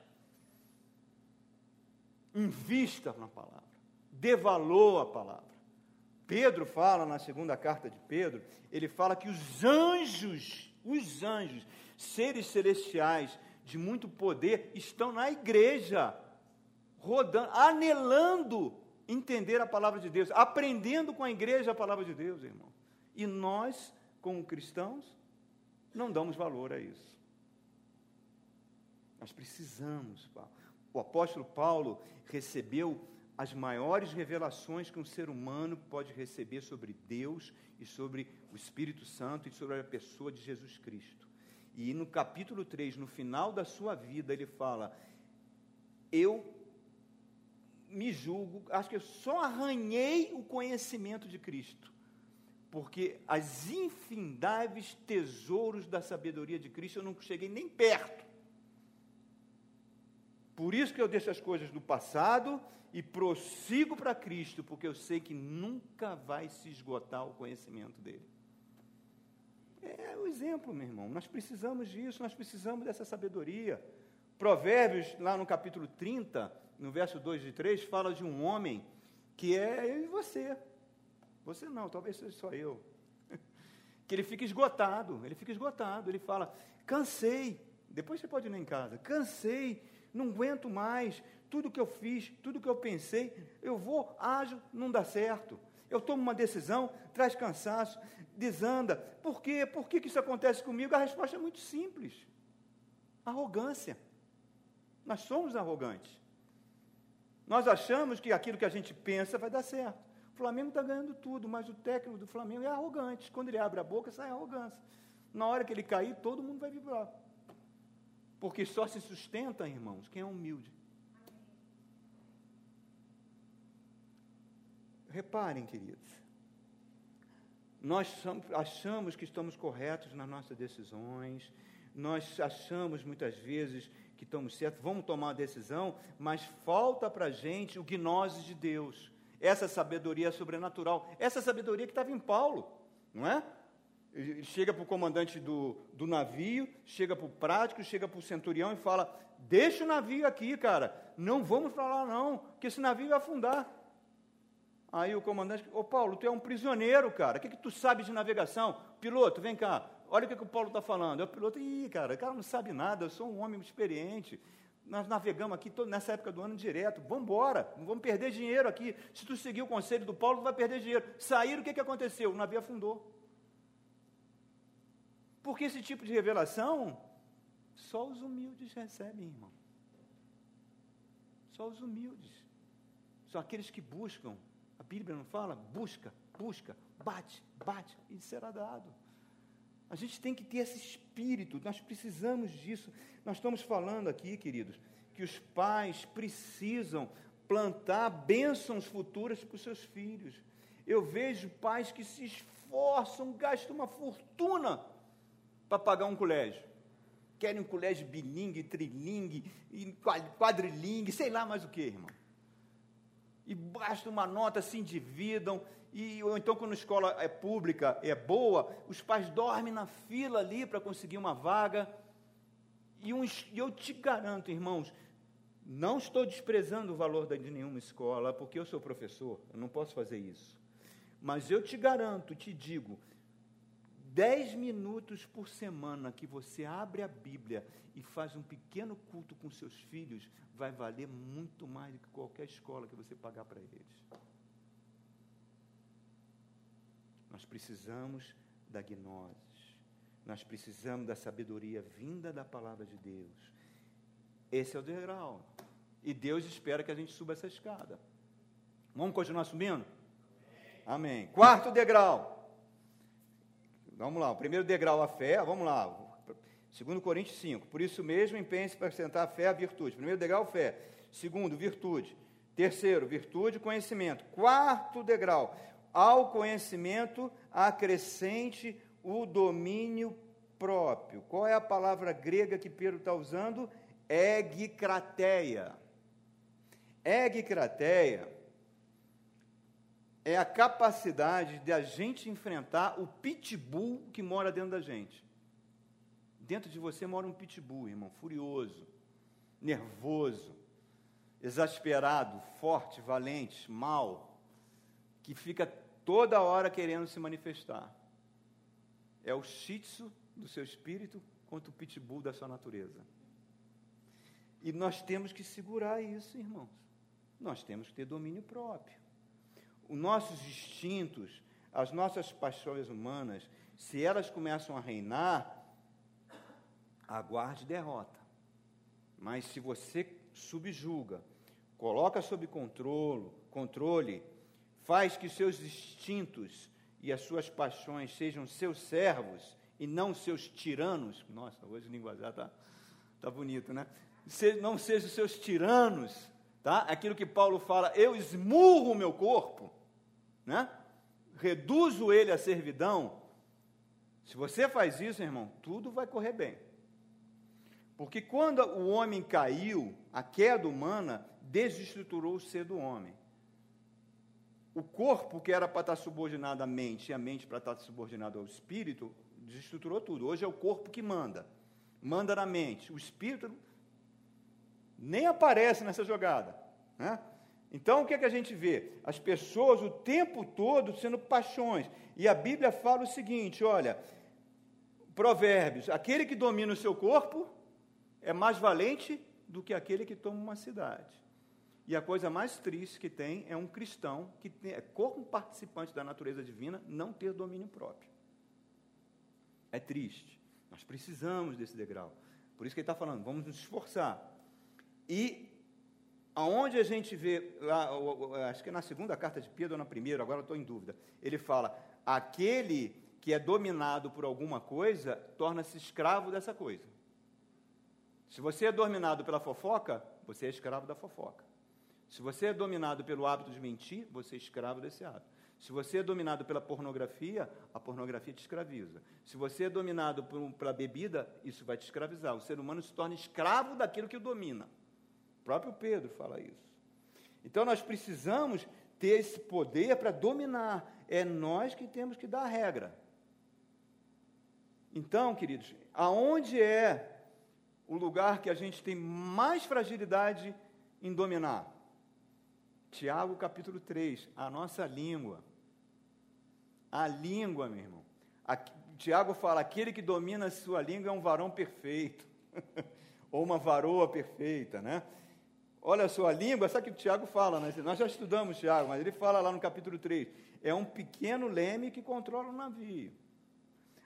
Invista na palavra, dê valor à palavra. Pedro fala, na segunda carta de Pedro, ele fala que os anjos, os anjos, seres celestiais de muito poder, estão na igreja, rodando, anelando entender a palavra de Deus, aprendendo com a igreja a palavra de Deus, irmão. E nós, como cristãos, não damos valor a isso. Nós precisamos, Paulo. O apóstolo Paulo recebeu as maiores revelações que um ser humano pode receber sobre Deus e sobre o Espírito Santo e sobre a pessoa de Jesus Cristo. E no capítulo três, no final da sua vida, ele fala, eu me julgo, acho que eu só arranhei o conhecimento de Cristo, porque as infindáveis tesouros da sabedoria de Cristo eu não cheguei nem perto. Por isso que eu deixo as coisas do passado e prossigo para Cristo, porque eu sei que nunca vai se esgotar o conhecimento dele. É o exemplo, meu irmão, nós precisamos disso, nós precisamos dessa sabedoria. Provérbios, lá no capítulo trinta, no verso dois e três, fala de um homem que é eu e você. Você não, talvez seja só eu. Que ele fica esgotado, ele fica esgotado. Ele fala, cansei, depois você pode ir lá em casa, cansei, não aguento mais, tudo que eu fiz, tudo que eu pensei, eu vou, ajo, não dá certo. Eu tomo uma decisão, traz cansaço, desanda. Por quê? Por que que isso acontece comigo? A resposta é muito simples. Arrogância. Nós somos arrogantes. Nós achamos que aquilo que a gente pensa vai dar certo. O Flamengo está ganhando tudo, mas o técnico do Flamengo é arrogante. Quando ele abre a boca, sai a arrogância. Na hora que ele cair, todo mundo vai vibrar. Porque só se sustenta, irmãos, quem é humilde. Reparem, queridos, nós achamos que estamos corretos nas nossas decisões, nós achamos muitas vezes que estamos certos, vamos tomar uma decisão, mas falta para a gente o gnose de Deus, essa sabedoria sobrenatural, essa sabedoria que estava em Paulo, não é? Ele chega para o comandante do, do navio, chega para o prático, chega para o centurião e fala, deixa o navio aqui, cara, não vamos para lá não, que esse navio vai afundar. Aí o comandante, ô Paulo, tu é um prisioneiro, cara, o que, que tu sabe de navegação? Piloto, vem cá, olha o que, que o Paulo está falando. Aí o piloto, ih, cara, o cara não sabe nada, eu sou um homem experiente, nós navegamos aqui todo, nessa época do ano direto, vamos embora, não vamos perder dinheiro aqui, se tu seguir o conselho do Paulo, tu vai perder dinheiro. Saíram, o que, que aconteceu? O navio afundou. Porque esse tipo de revelação, só os humildes recebem, irmão. Só os humildes. São aqueles que buscam. A Bíblia não fala? Busca, busca, bate, bate, e será dado. A gente tem que ter esse espírito, nós precisamos disso. Nós estamos falando aqui, queridos, que os pais precisam plantar bênçãos futuras para os seus filhos. Eu vejo pais que se esforçam, gastam uma fortuna para pagar um colégio, querem um colégio bilingue, trilingue, quadrilingue, sei lá mais o que, irmão, e basta uma nota, se endividam, e, ou então quando a escola é pública, é boa, os pais dormem na fila ali para conseguir uma vaga, e um, eu te garanto, irmãos, não estou desprezando o valor de nenhuma escola, porque eu sou professor, eu não posso fazer isso, mas eu te garanto, te digo, dez minutos por semana que você abre a Bíblia e faz um pequeno culto com seus filhos, vai valer muito mais do que qualquer escola que você pagar para eles. Nós precisamos da gnose, nós precisamos da sabedoria vinda da palavra de Deus. Esse é o degrau, e Deus espera que a gente suba essa escada. Vamos continuar subindo? Amém. Amém. Quarto degrau. Vamos lá, o primeiro degrau, a fé, vamos lá, dois Coríntios cinco, por isso mesmo, empenhe-se para acrescentar a fé à virtude. Primeiro degrau, fé. Segundo, virtude. Terceiro, virtude, conhecimento. Quarto degrau, ao conhecimento, acrescente o domínio próprio. Qual é a palavra grega que Pedro está usando? Egkrateia. Egkrateia é a capacidade de a gente enfrentar o pitbull que mora dentro da gente. Dentro de você mora um pitbull, irmão, furioso, nervoso, exasperado, forte, valente, mau, que fica toda hora querendo se manifestar. É o shih tzu do seu espírito contra o pitbull da sua natureza. E nós temos que segurar isso, irmãos. Nós temos que ter domínio próprio. Os nossos instintos, as nossas paixões humanas, se elas começam a reinar, aguarde derrota. Mas se você subjuga, coloca sob controle, controle, faz que seus instintos e as suas paixões sejam seus servos e não seus tiranos. Nossa, hoje o linguajar está tá bonito, né? Se, não sejam seus tiranos, tá? Aquilo que Paulo fala, eu esmurro o meu corpo, né? Reduzo ele à servidão. Se você faz isso, irmão, tudo vai correr bem. Porque quando o homem caiu, a queda humana desestruturou o ser do homem. O corpo, que era para estar subordinado à mente, e a mente para estar subordinado ao espírito, desestruturou tudo. Hoje é o corpo que manda, manda na mente. O espírito nem aparece nessa jogada, né? Então, o que é que a gente vê? As pessoas o tempo todo sendo paixões. E a Bíblia fala o seguinte, olha, Provérbios, aquele que domina o seu corpo é mais valente do que aquele que toma uma cidade. E a coisa mais triste que tem é um cristão que é como participante da natureza divina não ter domínio próprio. É triste. Nós precisamos desse degrau. Por isso que ele está falando, vamos nos esforçar. E aonde a gente vê, acho que é na segunda carta de Pedro ou na primeira, agora estou em dúvida, ele fala, aquele que é dominado por alguma coisa, torna-se escravo dessa coisa. Se você é dominado pela fofoca, você é escravo da fofoca. Se você é dominado pelo hábito de mentir, você é escravo desse hábito. Se você é dominado pela pornografia, a pornografia te escraviza. Se você é dominado por, pela bebida, isso vai te escravizar. O ser humano se torna escravo daquilo que o domina. O próprio Pedro fala isso. Então, nós precisamos ter esse poder para dominar. É nós que temos que dar a regra. Então, queridos, aonde é o lugar que a gente tem mais fragilidade em dominar? Tiago, capítulo três, a nossa língua. A língua, meu irmão. Aqui, Tiago fala, aquele que domina a sua língua é um varão perfeito, ou uma varoa perfeita, né? Olha só, a língua, sabe o que o Tiago fala, né? Nós já estudamos Tiago, mas ele fala lá no capítulo três, é um pequeno leme que controla o navio.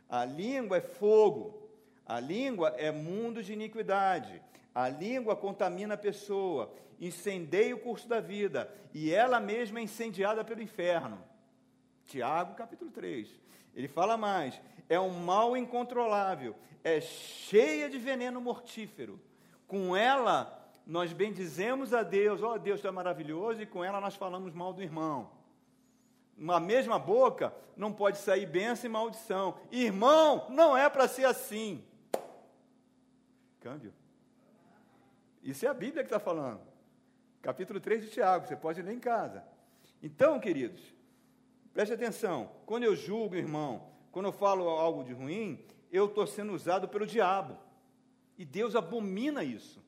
A língua é fogo, a língua é mundo de iniquidade, a língua contamina a pessoa, incendeia o curso da vida, e ela mesma é incendiada pelo inferno. Tiago, capítulo três. Ele fala mais, é um mal incontrolável, é cheia de veneno mortífero. Com ela, nós bendizemos a Deus, ó, Deus está maravilhoso, e com ela nós falamos mal do irmão. Uma mesma boca não pode sair bênção e maldição. Irmão, não é para ser assim. Câmbio. Isso é a Bíblia que está falando. Capítulo três de Tiago, você pode ler em casa. Então, queridos, preste atenção. Quando eu julgo, irmão, quando eu falo algo de ruim, eu estou sendo usado pelo diabo. E Deus abomina isso.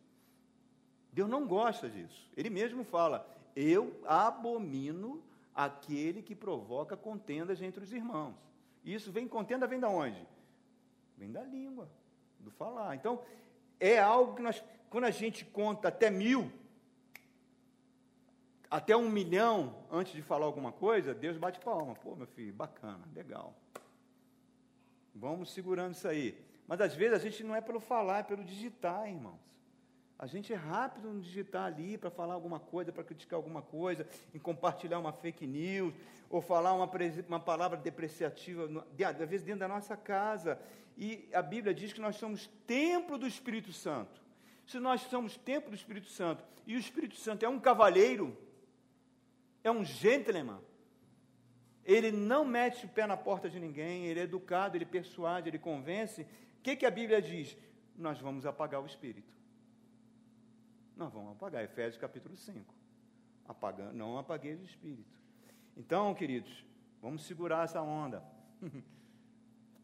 Deus não gosta disso. Ele mesmo fala, eu abomino aquele que provoca contendas entre os irmãos. E isso vem, contenda vem da onde? Vem da língua, do falar. Então, é algo que nós, quando a gente conta até mil, até um milhão, antes de falar alguma coisa, Deus bate palma. Pô, meu filho, bacana, legal. Vamos segurando isso aí. Mas, às vezes, a gente não é pelo falar, é pelo digitar, irmãos. A gente é rápido no digitar ali para falar alguma coisa, para criticar alguma coisa, em compartilhar uma fake news, ou falar uma, uma palavra depreciativa, às vezes dentro da nossa casa. E a Bíblia diz que nós somos templo do Espírito Santo. Se nós somos templo do Espírito Santo, e o Espírito Santo é um cavalheiro, é um gentleman, ele não mete o pé na porta de ninguém, ele é educado, ele persuade, ele convence. O que, que a Bíblia diz? Nós vamos apagar o Espírito. Nós vamos apagar, Efésios capítulo cinco, apagando, não apagueis o Espírito. Então, queridos, vamos segurar essa onda.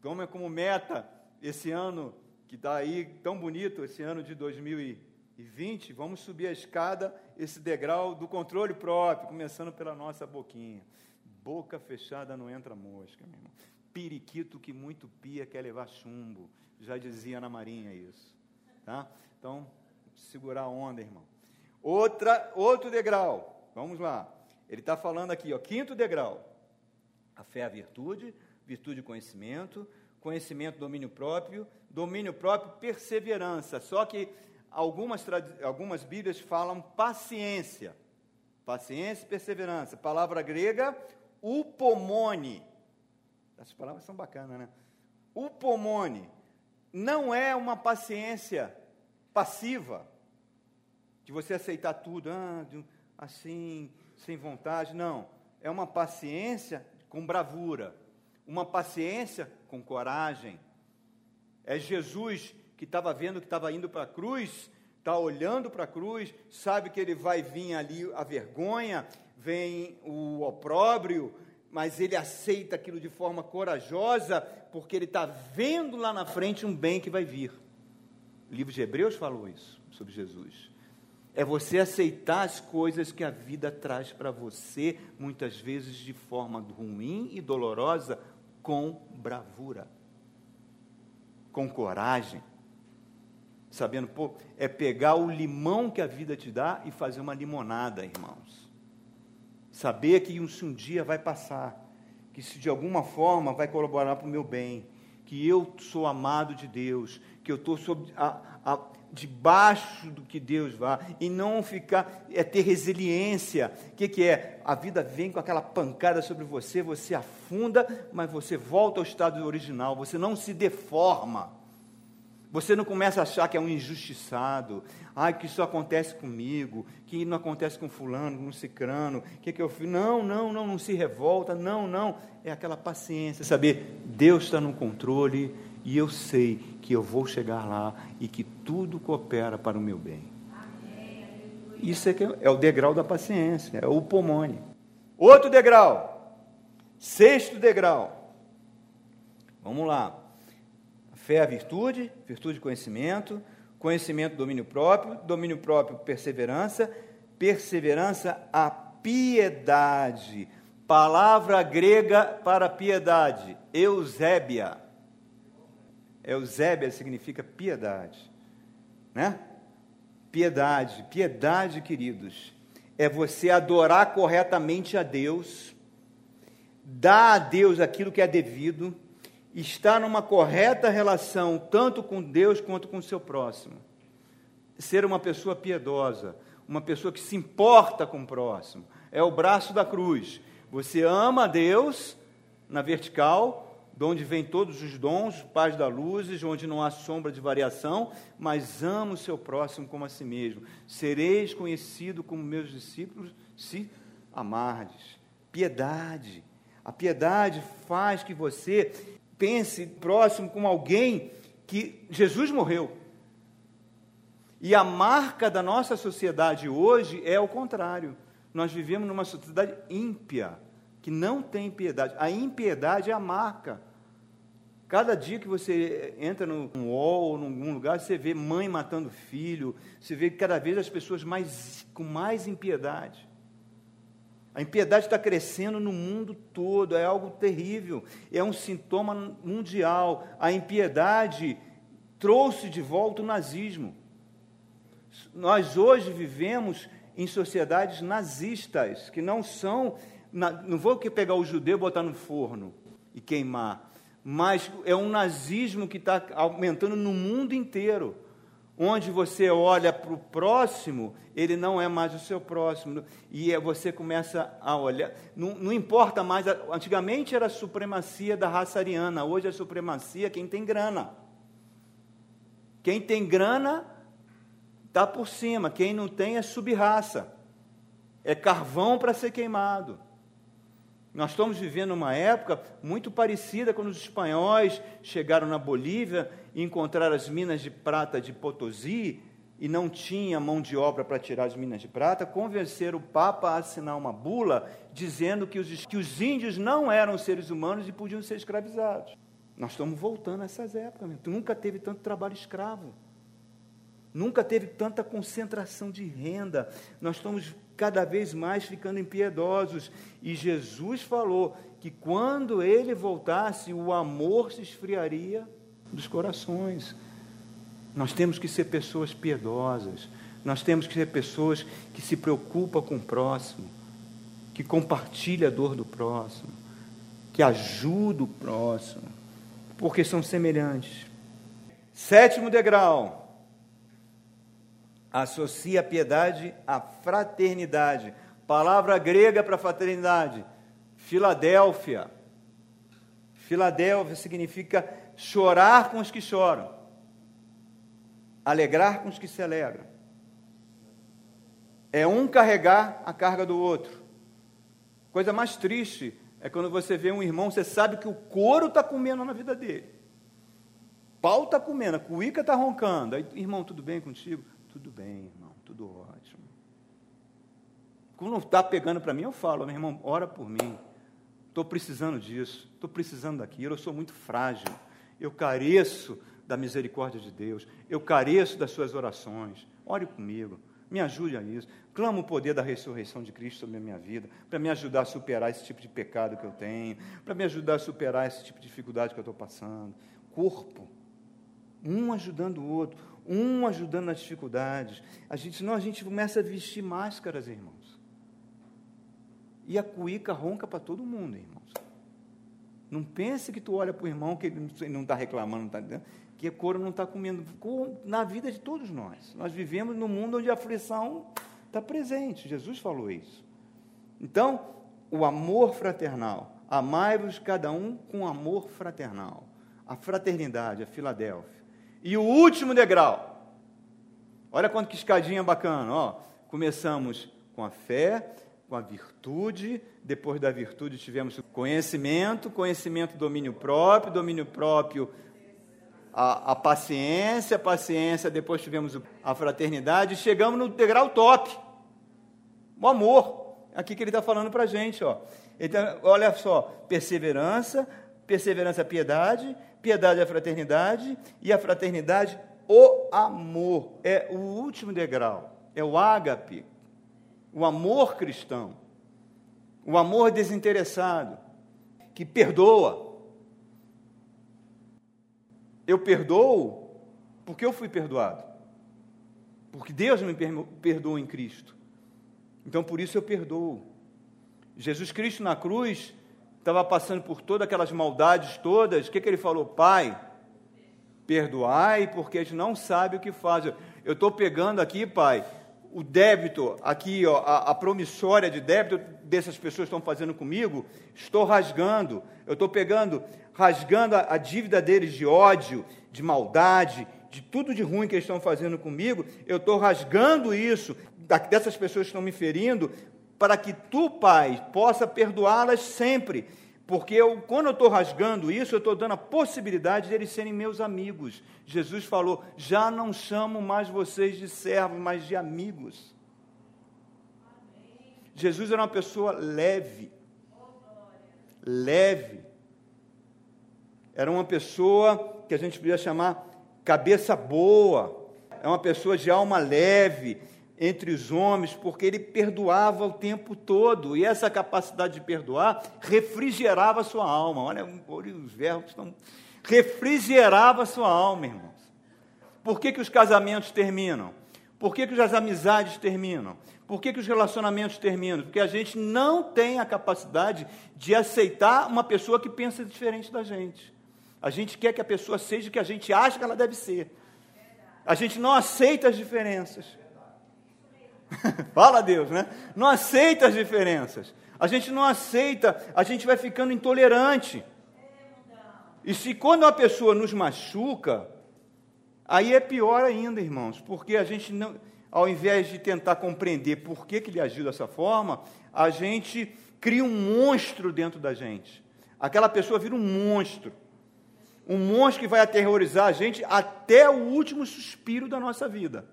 Toma como meta esse ano, que está aí tão bonito, esse ano de dois mil e vinte, vamos subir a escada, esse degrau do controle próprio, começando pela nossa boquinha. Boca fechada não entra mosca, meu irmão. Periquito que muito pia quer levar chumbo, já dizia na Marinha isso. Tá? Então, segurar a onda, irmão. Outra, outro degrau, vamos lá. Ele está falando aqui, ó, quinto degrau. A fé é a virtude, virtude conhecimento, conhecimento domínio próprio, domínio próprio perseverança. Só que algumas, algumas Bíblias falam paciência, paciência e perseverança. Palavra grega, upomone. Essas palavras são bacanas, né? Upomone não é uma paciência passiva, de você aceitar tudo, ah, assim, sem vontade, não. É uma paciência com bravura, uma paciência com coragem. É Jesus que estava vendo que estava indo para a cruz, está olhando para a cruz, sabe que ele vai vir ali a vergonha, vem o opróbrio, mas ele aceita aquilo de forma corajosa, porque ele está vendo lá na frente um bem que vai vir. O livro de Hebreus falou isso, sobre Jesus. É você aceitar as coisas que a vida traz para você, muitas vezes de forma ruim e dolorosa, com bravura, com coragem, sabendo, pô, é pegar o limão que a vida te dá e fazer uma limonada, irmãos. Saber que isso um dia vai passar, que se de alguma forma vai colaborar para o meu bem, que eu sou amado de Deus, que eu estou debaixo do que Deus vá, e não ficar, é ter resiliência. O que, que é? A vida vem com aquela pancada sobre você, você afunda, mas você volta ao estado original, você não se deforma. Você não começa a achar que é um injustiçado, ai, que isso acontece comigo, que não acontece com fulano, com cicrano, o que, que eu fiz? Não, não, não, não se revolta, não, não. É aquela paciência, saber, Deus está no controle e eu sei que eu vou chegar lá e que tudo coopera para o meu bem. Isso é, que é o degrau da paciência, é o pomone. Outro degrau, sexto degrau. Vamos lá. Fé é a virtude, virtude conhecimento, conhecimento domínio próprio, domínio próprio perseverança, perseverança a piedade, palavra grega para piedade, eusébia, eusébia significa piedade, né? Piedade, piedade, queridos, é você adorar corretamente a Deus, dar a Deus aquilo que é devido, está numa correta relação, tanto com Deus quanto com o seu próximo. Ser uma pessoa piedosa, uma pessoa que se importa com o próximo, é o braço da cruz. Você ama a Deus, na vertical, de onde vêm todos os dons, paz da luz, onde não há sombra de variação, mas ama o seu próximo como a si mesmo. Sereis conhecido como meus discípulos, se amardes. Piedade. A piedade faz que você pense próximo com alguém que Jesus morreu. E a marca da nossa sociedade hoje é o contrário. Nós vivemos numa sociedade ímpia, que não tem piedade. A impiedade é a marca. Cada dia que você entra no U O L ou em algum lugar, você vê mãe matando filho, você vê cada vez as pessoas mais, com mais impiedade. A impiedade está crescendo no mundo todo, é algo terrível, é um sintoma mundial. A impiedade trouxe de volta o nazismo. Nós hoje vivemos em sociedades nazistas, que não são, não vou pegar o judeu e botar no forno e queimar, mas é um nazismo que está aumentando no mundo inteiro, onde você olha para o próximo, ele não é mais o seu próximo, e você começa a olhar, não, não importa mais, antigamente era a supremacia da raça ariana, hoje é a supremacia quem tem grana, quem tem grana está por cima, quem não tem é sub-raça, é carvão para ser queimado. Nós estamos vivendo uma época muito parecida quando os espanhóis chegaram na Bolívia e encontraram as minas de prata de Potosí e não tinha mão de obra para tirar as minas de prata, convenceram o Papa a assinar uma bula dizendo que os, que os índios não eram seres humanos e podiam ser escravizados. Nós estamos voltando a essas épocas. Nunca teve tanto trabalho escravo. Nunca teve tanta concentração de renda. Nós estamos cada vez mais ficando impiedosos. E Jesus falou que quando ele voltasse, o amor se esfriaria dos corações. Nós temos que ser pessoas piedosas. Nós temos que ser pessoas que se preocupam com o próximo, que compartilham a dor do próximo, que ajudam o próximo, porque são semelhantes. Sétimo degrau. Associa a piedade à fraternidade. Palavra grega para fraternidade, Filadélfia. Filadélfia significa chorar com os que choram, alegrar com os que se alegram. É um carregar a carga do outro. Coisa mais triste é quando você vê um irmão, você sabe que o couro está comendo na vida dele. O pau está comendo, a cuíca está roncando. Aí, irmão, tudo bem contigo? Tudo bem, irmão, tudo ótimo. Quando está pegando para mim, eu falo, meu irmão, ora por mim. Estou precisando disso, estou precisando daquilo, eu sou muito frágil. Eu careço da misericórdia de Deus, eu careço das suas orações. Ore comigo, me ajude a isso. Clamo o poder da ressurreição de Cristo sobre a minha vida, para me ajudar a superar esse tipo de pecado que eu tenho, para me ajudar a superar esse tipo de dificuldade que eu estou passando. Corpo, um ajudando o outro. Um ajudando nas dificuldades. A gente, não, a gente começa a vestir máscaras, irmãos. E a cuíca ronca para todo mundo, irmãos. Não pense que tu olha para o irmão que ele não está reclamando, não tá, que a couro não está comendo. Na vida de todos nós. Nós vivemos num mundo onde a aflição está presente. Jesus falou isso. Então, o amor fraternal. Amai-vos cada um com amor fraternal. A fraternidade, a Filadélfia. E o último degrau. Olha quanto que escadinha bacana, ó. Começamos com a fé, com a virtude, depois da virtude tivemos conhecimento, conhecimento, domínio próprio, domínio próprio, a, a paciência, paciência, depois tivemos a fraternidade, chegamos no degrau top, o amor, aqui que ele está falando para a gente, ó. Ele tá, olha só, perseverança, perseverança, piedade, piedade, a fraternidade, e a fraternidade, o amor, é o último degrau, é o ágape, o amor cristão, o amor desinteressado, que perdoa. Eu perdoo porque eu fui perdoado, porque Deus me perdoou em Cristo, então por isso eu perdoo. Jesus Cristo na cruz estava passando por todas aquelas maldades todas, o que, que ele falou? Pai, perdoai, porque eles não sabem o que fazem. Eu estou pegando aqui, Pai, o débito, aqui, ó, a, a promissória de débito dessas pessoas que estão fazendo comigo, estou rasgando, eu estou pegando, rasgando a, a dívida deles de ódio, de maldade, de tudo de ruim que eles estão fazendo comigo, eu estou rasgando isso, da, dessas pessoas que estão me ferindo, para que tu, Pai, possa perdoá-las sempre, porque eu, quando eu estou rasgando isso, eu estou dando a possibilidade de eles serem meus amigos. Jesus falou, já não chamo mais vocês de servos, mas de amigos. Amém. Jesus era uma pessoa leve, leve, era uma pessoa que a gente podia chamar cabeça boa, é uma pessoa de alma leve, entre os homens, porque ele perdoava o tempo todo, e essa capacidade de perdoar refrigerava a sua alma. Olha, olha os verbos estão... Refrigerava a sua alma, irmãos. Por que que os casamentos terminam? Por que que as amizades terminam? Por que que os relacionamentos terminam? Porque a gente não tem a capacidade de aceitar uma pessoa que pensa diferente da gente. A gente quer que a pessoa seja o que a gente acha que ela deve ser. A gente não aceita as diferenças. Fala a Deus, né? Não aceita as diferenças. A gente não aceita, a gente vai ficando intolerante. E se quando uma pessoa nos machuca, aí é pior ainda, irmãos, porque a gente, não, ao invés de tentar compreender por que que ele agiu dessa forma, a gente cria um monstro dentro da gente. Aquela pessoa vira um monstro. Um monstro que vai aterrorizar a gente até o último suspiro da nossa vida.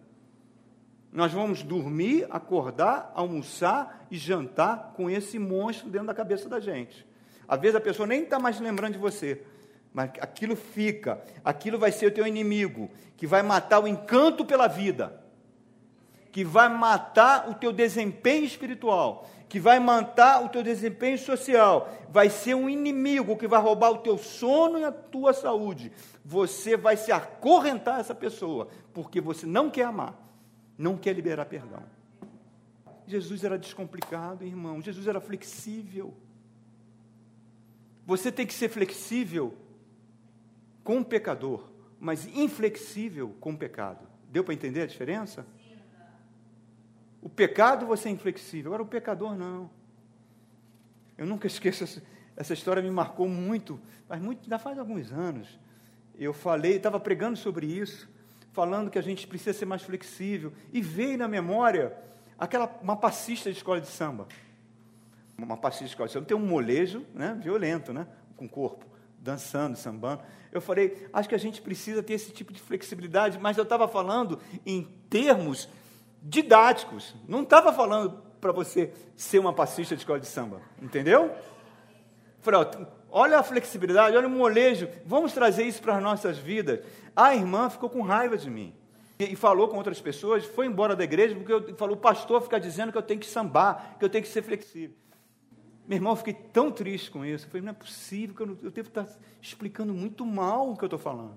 Nós vamos dormir, acordar, almoçar e jantar com esse monstro dentro da cabeça da gente. Às vezes a pessoa nem está mais lembrando de você, mas aquilo fica, aquilo vai ser o teu inimigo, que vai matar o encanto pela vida, que vai matar o teu desempenho espiritual, que vai matar o teu desempenho social, vai ser um inimigo que vai roubar o teu sono e a tua saúde. Você vai se acorrentar a essa pessoa, porque você não quer amar. Não quer liberar perdão. Jesus era descomplicado, irmão. Jesus era flexível. Você tem que ser flexível com o pecador, mas inflexível com o pecado. Deu para entender a diferença? O pecado você é inflexível, agora o pecador não. Eu nunca esqueço, essa, essa história me marcou muito, mas muito, já faz alguns anos. Eu falei, estava pregando sobre isso, falando que a gente precisa ser mais flexível, e veio na memória aquela, uma passista de escola de samba, uma passista de escola de samba, tem um molejo, né, violento, né, com o corpo, dançando, sambando. Eu falei, acho que a gente precisa ter esse tipo de flexibilidade, mas eu estava falando em termos didáticos, não estava falando para você ser uma passista de escola de samba, entendeu? Falei, ó, olha a flexibilidade, olha o molejo, vamos trazer isso para as nossas vidas. A irmã ficou com raiva de mim, e falou com outras pessoas, foi embora da igreja, porque eu, falou, o pastor fica dizendo que eu tenho que sambar, que eu tenho que ser flexível. Meu irmão, eu fiquei tão triste com isso, eu falei, não é possível, que eu, não, eu devo estar explicando muito mal o que eu estou falando.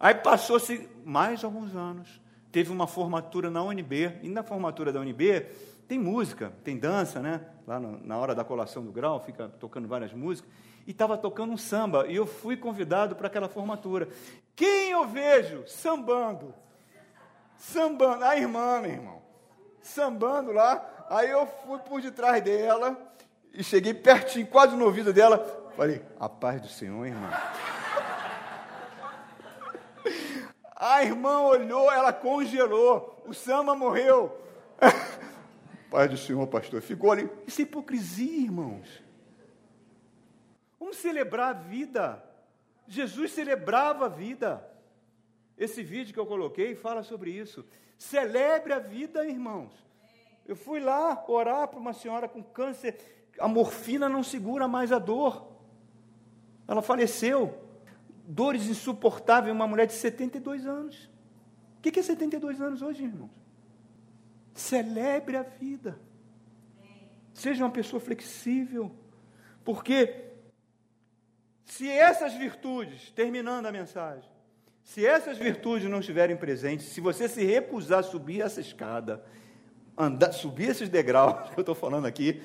Aí passou-se mais alguns anos, teve uma formatura na U N B, e na formatura da U N B, tem música, tem dança, né? Lá no, na hora da colação do grau, fica tocando várias músicas, e estava tocando um samba, e eu fui convidado para aquela formatura. Quem eu vejo? Sambando. Sambando, a irmã, meu irmão. Sambando lá, aí eu fui por detrás dela, e cheguei pertinho, quase no ouvido dela, falei, a paz do Senhor, irmã. A irmã olhou, ela congelou. O Sama morreu. Pai do Senhor, pastor, ficou ali. Isso é hipocrisia, irmãos. Vamos celebrar a vida. Jesus celebrava a vida. Esse vídeo que eu coloquei fala sobre isso. Celebre a vida, irmãos. Eu fui lá orar para uma senhora com câncer. A morfina não segura mais a dor. Ela faleceu. Dores insuportáveis, uma mulher de setenta e dois anos. O que é setenta e dois anos hoje, irmãos? Celebre a vida. Seja uma pessoa flexível. Porque se essas virtudes, terminando a mensagem, se essas virtudes não estiverem presentes, se você se recusar a subir essa escada, andar, subir esses degraus que eu estou falando aqui,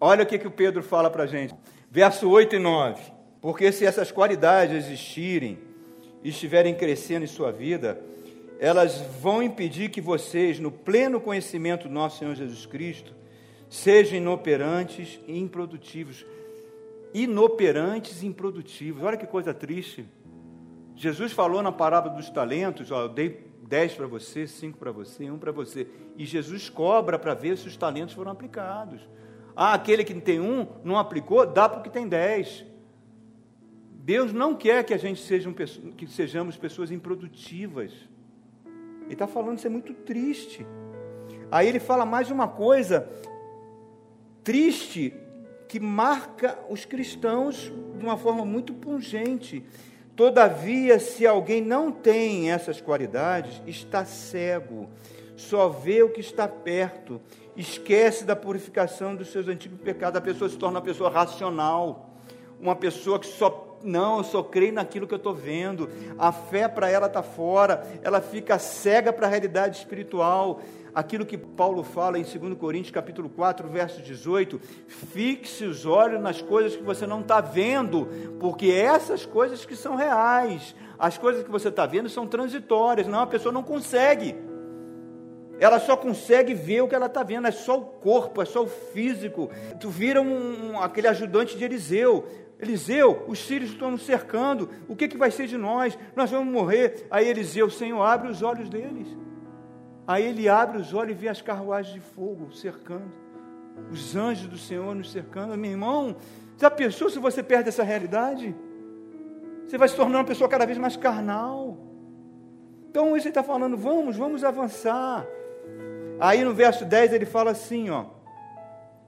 olha o que, que o Pedro fala para a gente. Verso oito e nove. Porque se essas qualidades existirem e estiverem crescendo em sua vida, elas vão impedir que vocês, no pleno conhecimento do nosso Senhor Jesus Cristo, sejam inoperantes e improdutivos. Inoperantes e improdutivos. Olha que coisa triste. Jesus falou na parábola dos talentos, ó, eu dei dez para você, cinco para você, um para você. E Jesus cobra para ver se os talentos foram aplicados. Ah, aquele que tem um, não aplicou, dá porque tem dez. Deus não quer que a gente seja um, que sejamos pessoas improdutivas. Ele está falando, isso é muito triste. Aí ele fala mais uma coisa triste, que marca os cristãos de uma forma muito pungente. Todavia, se alguém não tem essas qualidades, está cego, só vê o que está perto, esquece da purificação dos seus antigos pecados. A pessoa se torna uma pessoa racional, uma pessoa que só... Não, eu só creio naquilo que eu estou vendo. A fé para ela está fora, ela fica cega para a realidade espiritual. Aquilo que Paulo fala em Segunda Coríntios, capítulo quatro, verso dezoito, fixe os olhos nas coisas que você não está vendo, porque essas coisas que são reais, as coisas que você está vendo são transitórias. Não, a pessoa não consegue, ela só consegue ver o que ela está vendo, é só o corpo, é só o físico. Tu vira um, um, aquele ajudante de Eliseu. Eliseu, os sírios estão nos cercando, o que, que vai ser de nós? Nós vamos morrer. Aí Eliseu, Senhor, abre os olhos deles. Aí ele abre os olhos e vê as carruagens de fogo cercando, os anjos do Senhor nos cercando. Meu irmão, já pensou se você perde essa realidade? Você vai se tornar uma pessoa cada vez mais carnal. Então isso ele está falando, vamos, vamos avançar. Aí no verso dez ele fala assim, ó,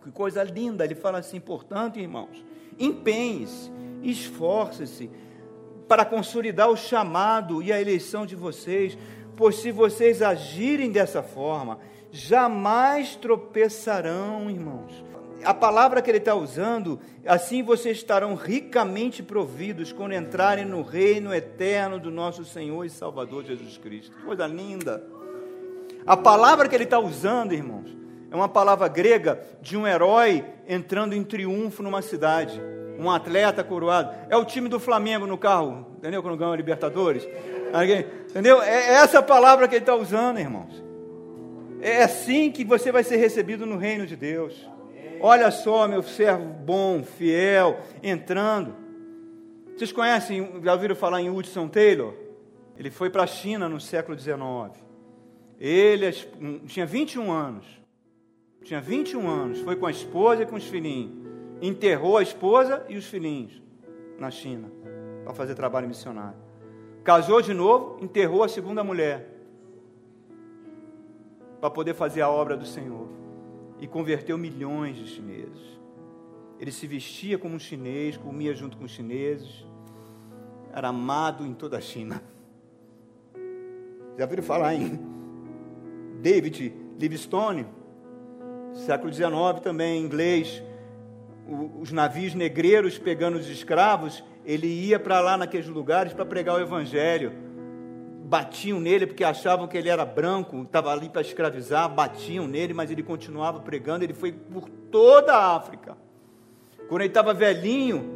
que coisa linda, ele fala assim, portanto, irmãos, empenhe-se, esforce-se para consolidar o chamado e a eleição de vocês, pois se vocês agirem dessa forma, jamais tropeçarão, irmãos. A palavra que ele está usando, assim vocês estarão ricamente providos quando entrarem no reino eterno do nosso Senhor e Salvador Jesus Cristo. Coisa linda. A palavra que ele está usando, irmãos, é uma palavra grega de um herói entrando em triunfo numa cidade, um atleta coroado. É o time do Flamengo no carro, entendeu? Quando ganha a Libertadores, entendeu? É essa palavra que ele está usando, irmãos. É assim que você vai ser recebido no reino de Deus. Olha só, meu servo bom, fiel, entrando. Vocês conhecem, já ouviram falar em Hudson Taylor? Ele foi para a China no século dezenove. Ele tinha vinte e um anos. Tinha vinte e um anos, foi com a esposa e com os filhinhos. Enterrou a esposa e os filhinhos na China, para fazer trabalho missionário. Casou de novo, enterrou a segunda mulher, para poder fazer a obra do Senhor. E converteu milhões de chineses. Ele se vestia como um chinês, comia junto com os chineses. Era amado em toda a China. Já ouviram falar em David Livingstone? Século dezenove também, inglês, os navios negreiros pegando os escravos, ele ia para lá naqueles lugares para pregar o evangelho, batiam nele porque achavam que ele era branco, estava ali para escravizar, batiam nele, mas ele continuava pregando. Ele foi por toda a África. Quando ele estava velhinho,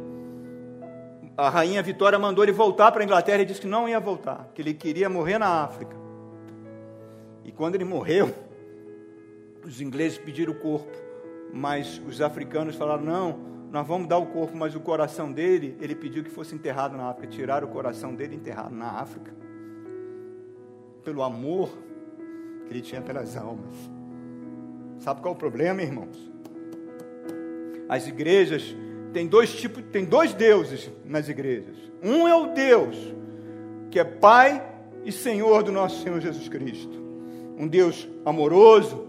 a rainha Vitória mandou ele voltar para a Inglaterra e disse que não ia voltar, que ele queria morrer na África. E quando ele morreu, os ingleses pediram o corpo, mas os africanos falaram, não, nós vamos dar o corpo, mas o coração dele, ele pediu que fosse enterrado na África. Tiraram o coração dele enterrado na África. pelo amor que ele tinha pelas almas. Sabe qual é o problema, irmãos? As igrejas têm dois tipos, tem dois deuses nas igrejas. Um é o Deus que é Pai e Senhor do nosso Senhor Jesus Cristo. Um Deus amoroso,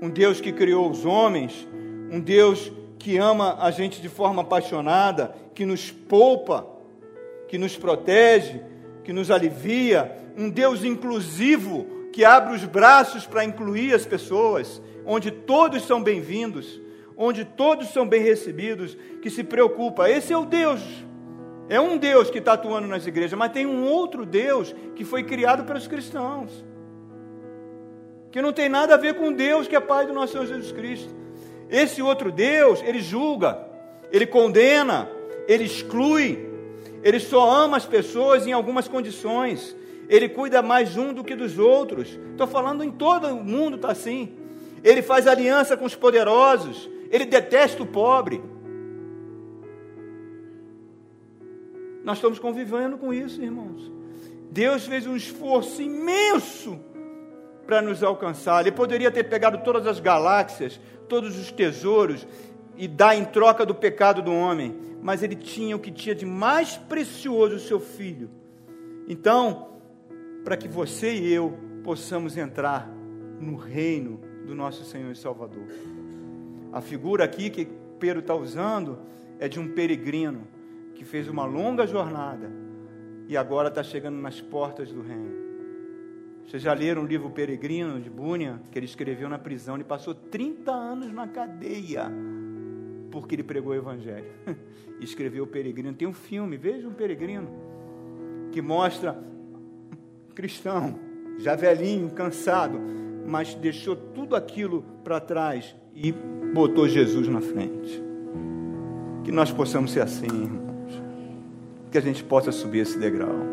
um Deus que criou os homens, um Deus que ama a gente de forma apaixonada, que nos poupa, que nos protege, que nos alivia, um Deus inclusivo, que abre os braços para incluir as pessoas, onde todos são bem-vindos, onde todos são bem recebidos, que se preocupa. Esse é o Deus, é um Deus que está atuando nas igrejas, mas tem um outro Deus que foi criado pelos cristãos, que não tem nada a ver com Deus que é Pai do nosso Senhor Jesus Cristo. Esse outro Deus, ele julga, ele condena, ele exclui, ele só ama as pessoas em algumas condições, ele cuida mais um do que dos outros. Estou falando em todo o mundo, está assim. Ele faz aliança com os poderosos, ele detesta o pobre. Nós estamos convivendo com isso, irmãos. Deus fez um esforço imenso para nos alcançar. Ele poderia ter pegado todas as galáxias, todos os tesouros e dar em troca do pecado do homem, mas ele tinha o que tinha de mais precioso, o seu Filho. Então, para que você e eu possamos entrar no reino do nosso Senhor e Salvador. A figura aqui que Pedro está usando é de um peregrino que fez uma longa jornada e agora está chegando nas portas do reino. Vocês já leram o livro Peregrino, de Bunyan, que ele escreveu na prisão? Ele passou trinta anos na cadeia, porque ele pregou o Evangelho. E escreveu o Peregrino. Tem um filme, veja um Peregrino, que mostra um cristão, já velhinho, cansado, mas deixou tudo aquilo para trás e botou Jesus na frente. Que nós possamos ser assim, irmãos. Que a gente possa subir esse degrau.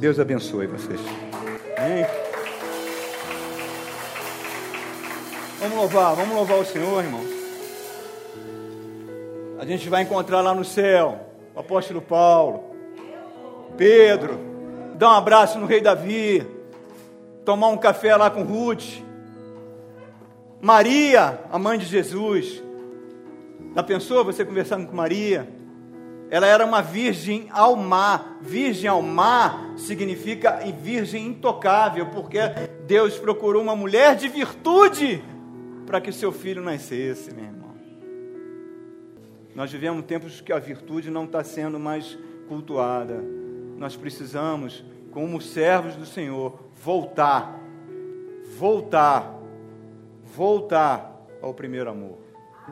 Deus abençoe vocês. Amém? Vamos louvar, vamos louvar o Senhor, irmãos. A gente vai encontrar lá no céu o apóstolo Paulo, Pedro, dar um abraço no rei Davi, tomar um café lá com Ruth, Maria, a mãe de Jesus. Já pensou você conversando com Maria? Ela era uma virgem ao mar. Virgem ao mar significa virgem intocável, porque Deus procurou uma mulher de virtude para que seu filho nascesse, meu irmão. Nós vivemos tempos que a virtude não está sendo mais cultuada. Nós precisamos, como servos do Senhor, voltar, voltar, voltar ao primeiro amor.